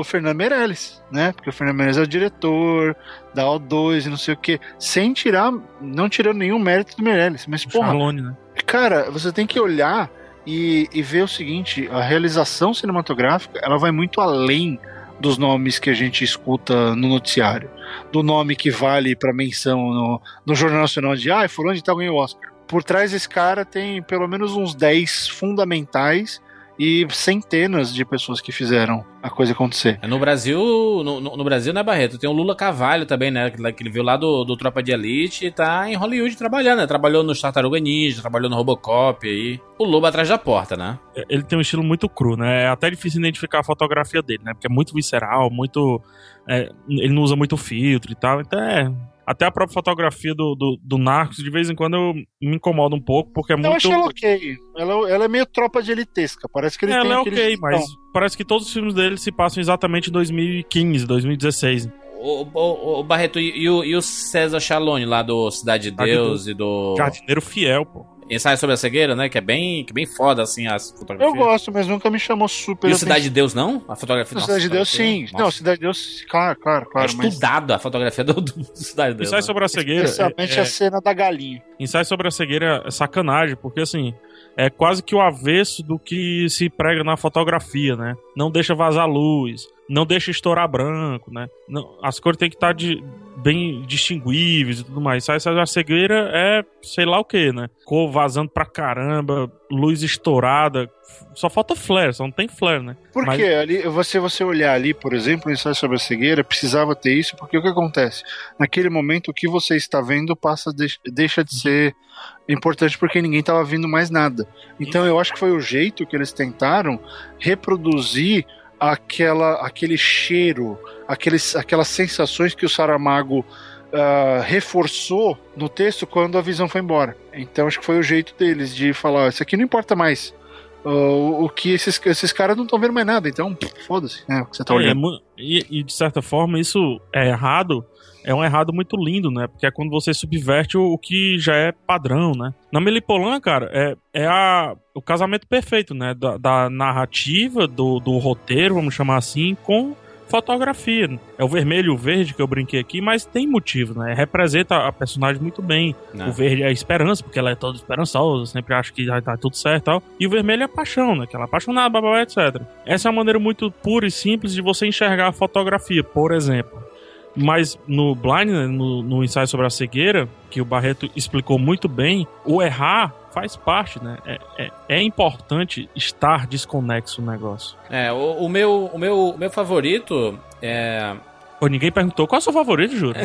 o Fernando Meirelles, né? Porque o Fernando Meirelles é o diretor da O dois e não sei o quê, sem tirar, não tirando nenhum mérito do Meirelles, mas o porra, Charlone, né? Cara, você tem que olhar e, e ver o seguinte, a realização cinematográfica, ela vai muito além dos nomes que a gente escuta no noticiário, do nome que vale para menção no, no Jornal Nacional de, ah, fulano de tal ganhou o Oscar. Por trás desse cara tem pelo menos uns dez fundamentais e centenas de pessoas que fizeram a coisa acontecer. No Brasil, no, no Brasil, né, Barreto? Tem o Lula Carvalho também, né? Que ele veio lá do, do Tropa de Elite e tá em Hollywood trabalhando, né? Trabalhou no Tartaruga Ninja, trabalhou no Robocop aí. O Lobo Atrás da Porta, né? Ele tem um estilo muito cru, né? É até difícil identificar a fotografia dele, né? Porque é muito visceral, muito... É, ele não usa muito filtro e tal, então é... Até a própria fotografia do, do, do Narcos, de vez em quando eu me incomodo um pouco, porque é eu muito... Eu acho ela ok. Ela, ela é meio Tropa de Elitesca. Parece que ele ela tem é ok, filme, mas não. Parece que todos os filmes dele se passam exatamente em dois mil e quinze, dois mil e dezesseis. O, o, o Barreto, e, e, o, e o César Chalone, lá do Cidade de Deus do, e do... Jardineiro Fiel, pô. Ensaio Sobre a Cegueira, né? Que é bem, que bem foda, assim, as fotografias. Eu gosto, mas nunca me chamou super... E o Cidade de Deus, não? A fotografia... Nossa, Cidade de Deus, sim. Nossa. Não, Cidade de Deus, claro, claro, claro. É mas... estudado a fotografia do, do Cidade de Deus. Ensaio, né? Sobre a Cegueira... Especialmente é, é... a cena da galinha. Ensaio Sobre a Cegueira é sacanagem, porque, assim, é quase que o avesso do que se prega na fotografia, né? Não deixa vazar luz, não deixa estourar branco, né? Não, as cores têm que estar de... bem distinguíveis e tudo mais. Sai a cegueira é sei lá o que, né? Cor vazando pra caramba, luz estourada. Só falta flare, só não tem flare, né? Por Mas... quê? Ali, você, você olhar ali, por exemplo, o Ensaio Sobre a Cegueira, precisava ter isso, porque o que acontece? Naquele momento, o que você está vendo passa, deixa de ser importante porque ninguém estava vendo mais nada. Então eu acho que foi o jeito que eles tentaram reproduzir Aquela, aquele cheiro, aqueles, aquelas sensações que o Saramago uh, reforçou no texto quando a visão foi embora. Então acho que foi o jeito deles de falar, isso aqui não importa mais. Uh, o que esses, esses caras não estão vendo mais nada, então foda-se, né, o que você tá olhando. É, e, e de certa forma isso é errado, é um errado muito lindo, né, porque é quando você subverte o, o que já é padrão, né. Na Amélie Poulain, cara, é, é a, o casamento perfeito, né, da, da narrativa, do, do roteiro, vamos chamar assim, com fotografia. É o vermelho e o verde que eu brinquei aqui, mas tem motivo, né? Representa a personagem muito bem. Não. O verde é a esperança, porque ela é toda esperançosa, sempre acha que vai estar tudo certo e tal. E o vermelho é a paixão, né? Que ela é apaixonada, babá, etcétera. Essa é uma maneira muito pura e simples de você enxergar a fotografia, por exemplo. Mas no Blind, né, no, no Ensaio Sobre a Cegueira, que o Barreto explicou muito bem, o errar faz parte, né? É, é, é importante estar desconexo no negócio. É, o, o, meu, o, meu, o meu favorito é... Pô, ninguém perguntou qual é o seu favorito, juro.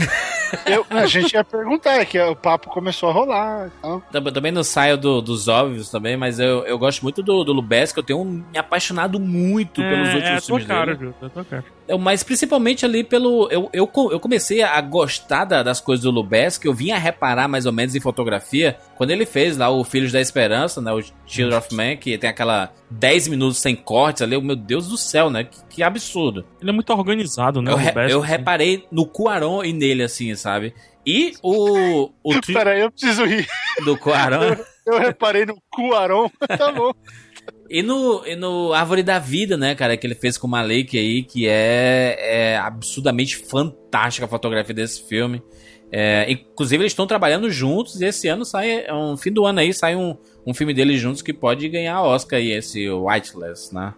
Eu, a gente ia perguntar, é que o papo começou a rolar. Então. Também, também não saio do, dos óbvios também, mas eu, eu gosto muito do, do Lubezki, que eu tenho me apaixonado muito é, pelos últimos é filmes cara, dele. É a tua cara, Júlio. Mas principalmente ali pelo... Eu, eu, eu comecei a gostar da, das coisas do Lubezki, eu vim a reparar mais ou menos em fotografia, quando ele fez lá o Filhos da Esperança, né, o Children of Man, que tem aquela dez minutos sem cortes ali, meu Deus do céu, né, que, que absurdo. Ele é muito organizado, né, eu, o Lubezki. Eu reparei no Cuarón e nele, assim, sabe? E o... o tri... Peraí, eu preciso rir. Do Cuarón. Eu, eu reparei no Cuarón, tá bom. E no, e no Árvore da Vida, né, cara, que ele fez com o Malik aí, que é, é absurdamente fantástica a fotografia desse filme. É, inclusive, eles estão trabalhando juntos e esse ano sai, um fim do ano aí, sai um, um filme deles juntos que pode ganhar Oscar aí, esse Whiteless, né?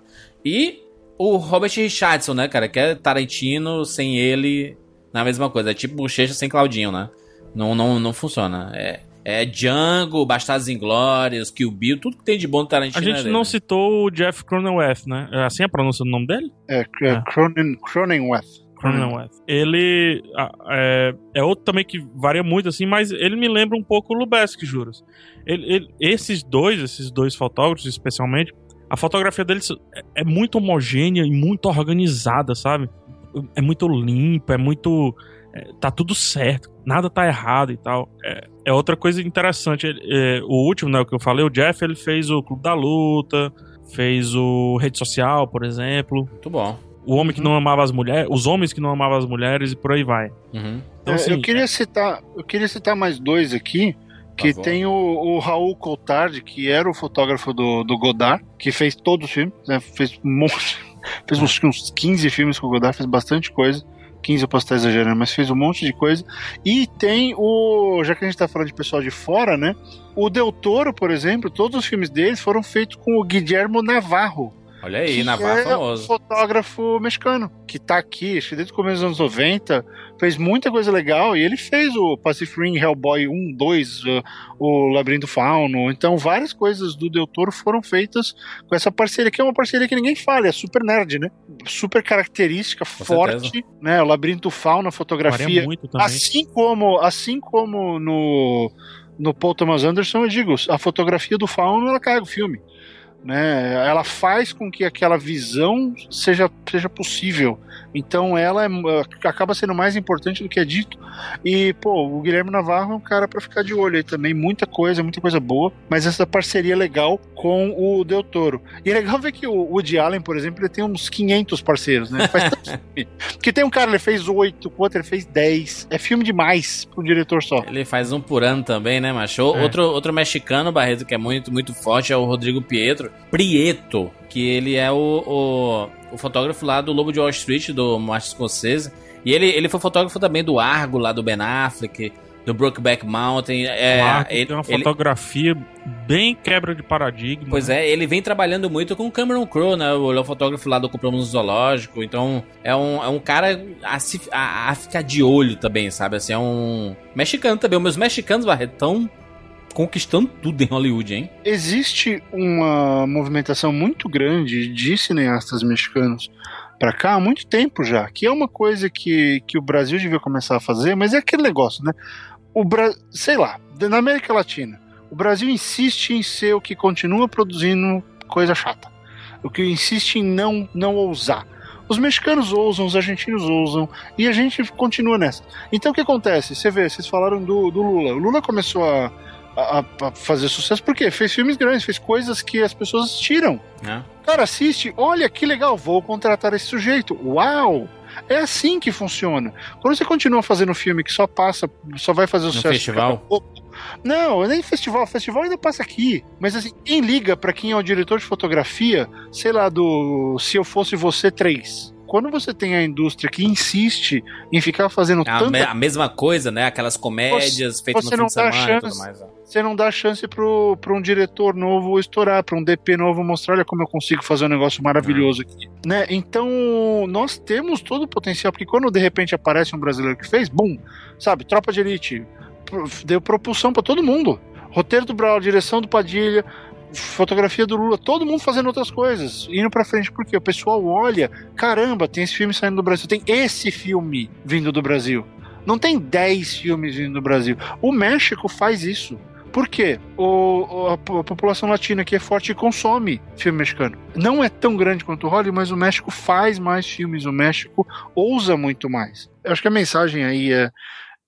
E... o Robert Richardson, né, cara? Que é Tarantino sem ele, não é a mesma coisa. É tipo Bochecha sem Claudinho, né? Não, não, não funciona. É, é Django, Bastardos Inglórios, Kill Bill, tudo que tem de bom do Tarantino. A gente é dele, não né? citou o Jeff Cronenweth, né? É assim a pronúncia do nome dele? É, é. Cronen, Cronenweth. Cronenweth. Ele é, é outro também que varia muito, assim, mas ele me lembra um pouco o Lubezki, juras. Ele, ele, esses dois, esses dois fotógrafos especialmente, a fotografia deles é muito homogênea e muito organizada, sabe? É muito limpa, é muito... É, tá tudo certo, nada tá errado e tal. É, é outra coisa interessante. É, é, o último, né, o que eu falei, o Jeff, ele fez o Clube da Luta, fez o Rede Social, por exemplo. Muito bom. O Homem que Não Amava as Mulheres, Os Homens que Não Amavam as Mulheres e por aí vai. Uhum. Então, assim, eu, queria citar, eu queria citar mais dois aqui. Que tá tem o, o Raul Coutard, que era o fotógrafo do, do Godard, que fez todos os filmes, né? Fez um monte, Fez uns, uns quinze filmes com o Godard, fez bastante coisa. quinze eu posso estar exagerando, mas fez um monte de coisa. E tem o... Já que a gente tá falando de pessoal de fora, né? O Del Toro, por exemplo, todos os filmes deles foram feitos com o Guillermo Navarro. Olha aí, Navarro é famoso. Um fotógrafo mexicano, que tá aqui, acho que desde o começo dos anos noventa, fez muita coisa legal, e ele fez o Pacific Rim, Hellboy um, dois, o Labirinto Fauno, então várias coisas do Del Toro foram feitas com essa parceria, que é uma parceria que ninguém fala, é super nerd, né? Super característica, com forte, certeza. Né? O Labirinto Fauno, a fotografia, muito também. Assim como, assim como no, no Paul Thomas Anderson, eu digo, a fotografia do Fauno, ela carrega o filme. Né, ela faz com que aquela visão seja, seja possível, então ela é, acaba sendo mais importante do que é dito. E pô, o Guilherme Navarro é um cara pra ficar de olho aí também, muita coisa, muita coisa boa, mas essa parceria é legal com o Del Toro. E é legal ver que o Woody Allen, por exemplo, ele tem uns quinhentos parceiros, né, ele faz tanto filme. Porque tem um cara, ele fez oito, o outro ele fez dez, é filme demais pra um diretor só. Ele faz um por ano também, né, macho? É. Outro, outro mexicano, Barreto, que é muito, muito forte, é o Rodrigo Pietro Prieto, que ele é o, o, o fotógrafo lá do Lobo de Wall Street, do Martin Scorsese, e ele, ele foi fotógrafo também do Argo, lá do Ben Affleck, do Brokeback Mountain. É, Argo, ele tem uma fotografia ele... bem quebra de paradigma. Pois é, ele vem trabalhando muito com o Cameron Crowe, né, o, o fotógrafo lá do Compramos no Zoológico, então é um, é um cara a, se, a, a ficar de olho também, sabe, assim, é um mexicano também, os meus mexicanos, Barreto, tão conquistando tudo em Hollywood, hein? Existe uma movimentação muito grande de cineastas mexicanos pra cá há muito tempo já, que é uma coisa que, que o Brasil devia começar a fazer, mas é aquele negócio, né? O Bra... Sei lá, na América Latina, o Brasil insiste em ser o que continua produzindo coisa chata, o que insiste em não, não ousar. Os mexicanos ousam, os argentinos ousam, e a gente continua nessa. Então o que acontece? Você vê, vocês falaram do, do Lula. O Lula começou a A, a fazer sucesso, porque fez filmes grandes, fez coisas que as pessoas assistiram. É. Cara, assiste, olha que legal, vou contratar esse sujeito, uau! É assim que funciona. Quando você continua fazendo um filme que só passa, só vai fazer sucesso... No festival? Não, nem festival, festival ainda passa aqui, mas assim, quem liga pra quem é o diretor de fotografia, sei lá, do Se Eu Fosse Você três... Quando você tem a indústria que insiste em ficar fazendo a tanta... A mesma coisa, né? Aquelas comédias você, feitas você no fim de semana chance, e tudo mais. Ó. Você não dá chance para um diretor novo estourar, para um D P novo mostrar, olha como eu consigo fazer um negócio maravilhoso aqui. Né? Então, nós temos todo o potencial, porque quando de repente aparece um brasileiro que fez, bum, sabe? Tropa de Elite, deu propulsão para todo mundo. Roteiro do Brau, direção do Padilha... Fotografia do Lula, todo mundo fazendo outras coisas, indo pra frente, porque o pessoal olha, caramba, tem esse filme saindo do Brasil, tem esse filme vindo do Brasil, não tem dez filmes vindo do Brasil. O México faz isso, por quê? O, a, a população latina que é forte consome filme mexicano, não é tão grande quanto o Hollywood, mas o México faz mais filmes, o México ousa muito mais. Eu acho que a mensagem aí é: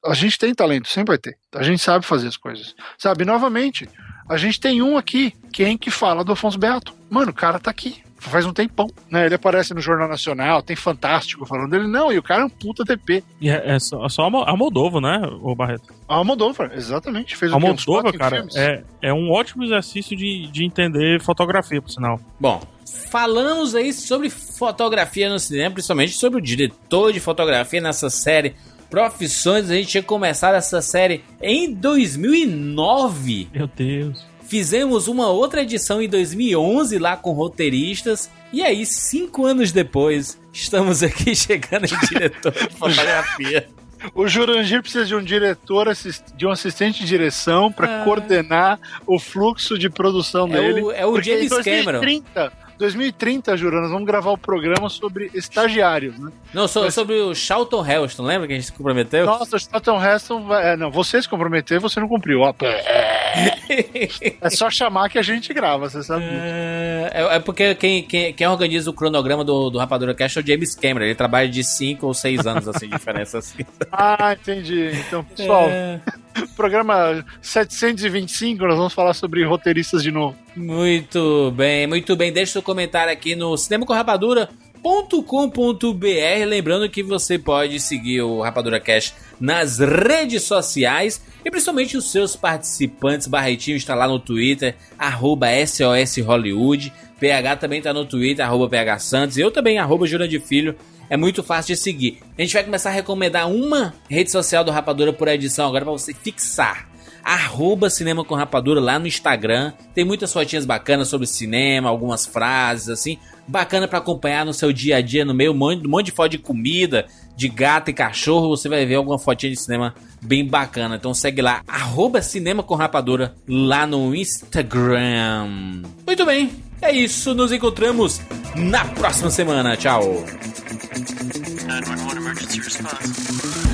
a gente tem talento, sempre vai ter, a gente sabe fazer as coisas, sabe, novamente a gente tem um aqui, quem que fala do Afonso Beato, mano, o cara tá aqui faz um tempão, né, ele aparece no Jornal Nacional, tem Fantástico falando dele, não, e o cara é um puta T P. E é, é só, só a Moldova, né, o Barreto? A Moldova, exatamente, fez o que, uns quatro, cara, é, é um ótimo exercício de, de entender fotografia, por sinal. Bom, falamos aí sobre fotografia no cinema, principalmente sobre o diretor de fotografia nessa série Profissões. A gente tinha começado essa série em dois mil e nove. Meu Deus. Fizemos uma outra edição em dois mil e onze lá com roteiristas. E aí, cinco anos depois, estamos aqui chegando em diretor de fotografia. O Jurandir precisa de um diretor, de um assistente de direção para ah. coordenar o fluxo de produção é dele. O, é o James Cameron. dois mil e trinta, Jura, nós vamos gravar o programa sobre estagiários, né? Não, so, Mas... sobre o Charlton Heston, lembra que a gente se comprometeu? Nossa, o Charlton Heston, vai... é, não, você se comprometeu e você não cumpriu. Ó, é só chamar que a gente grava, você sabe. É, é porque quem, quem, quem organiza o cronograma do, do Rapadura Cast é o James Cameron, ele trabalha de cinco ou seis anos, assim, de diferença assim. Ah, entendi. Então, pessoal... É... Programa setecentos e vinte e cinco, nós vamos falar sobre roteiristas de novo. Muito bem, muito bem. Deixe seu comentário aqui no cinema com rapadura ponto com ponto b r. Lembrando que você pode seguir o Rapadura Cast nas redes sociais e principalmente os seus participantes. Barretinho está lá no Twitter, arroba S O S Hollywood. P H também tá no Twitter, arroba P H Santos. Eu também, arroba Jurandir Filho. É muito fácil de seguir. A gente vai começar a recomendar uma rede social do Rapadura por edição agora para você fixar. Arroba Cinema com Rapadura lá no Instagram. Tem muitas fotinhas bacanas sobre cinema, algumas frases assim. Bacana para acompanhar no seu dia a dia, no meio, um monte, um monte de foto de comida, de gato e cachorro. Você vai ver alguma fotinha de cinema bem bacana. Então segue lá, arroba Cinema com Rapadura lá no Instagram. Muito bem, é isso. Nos encontramos na próxima semana. Tchau. nove um um emergency response.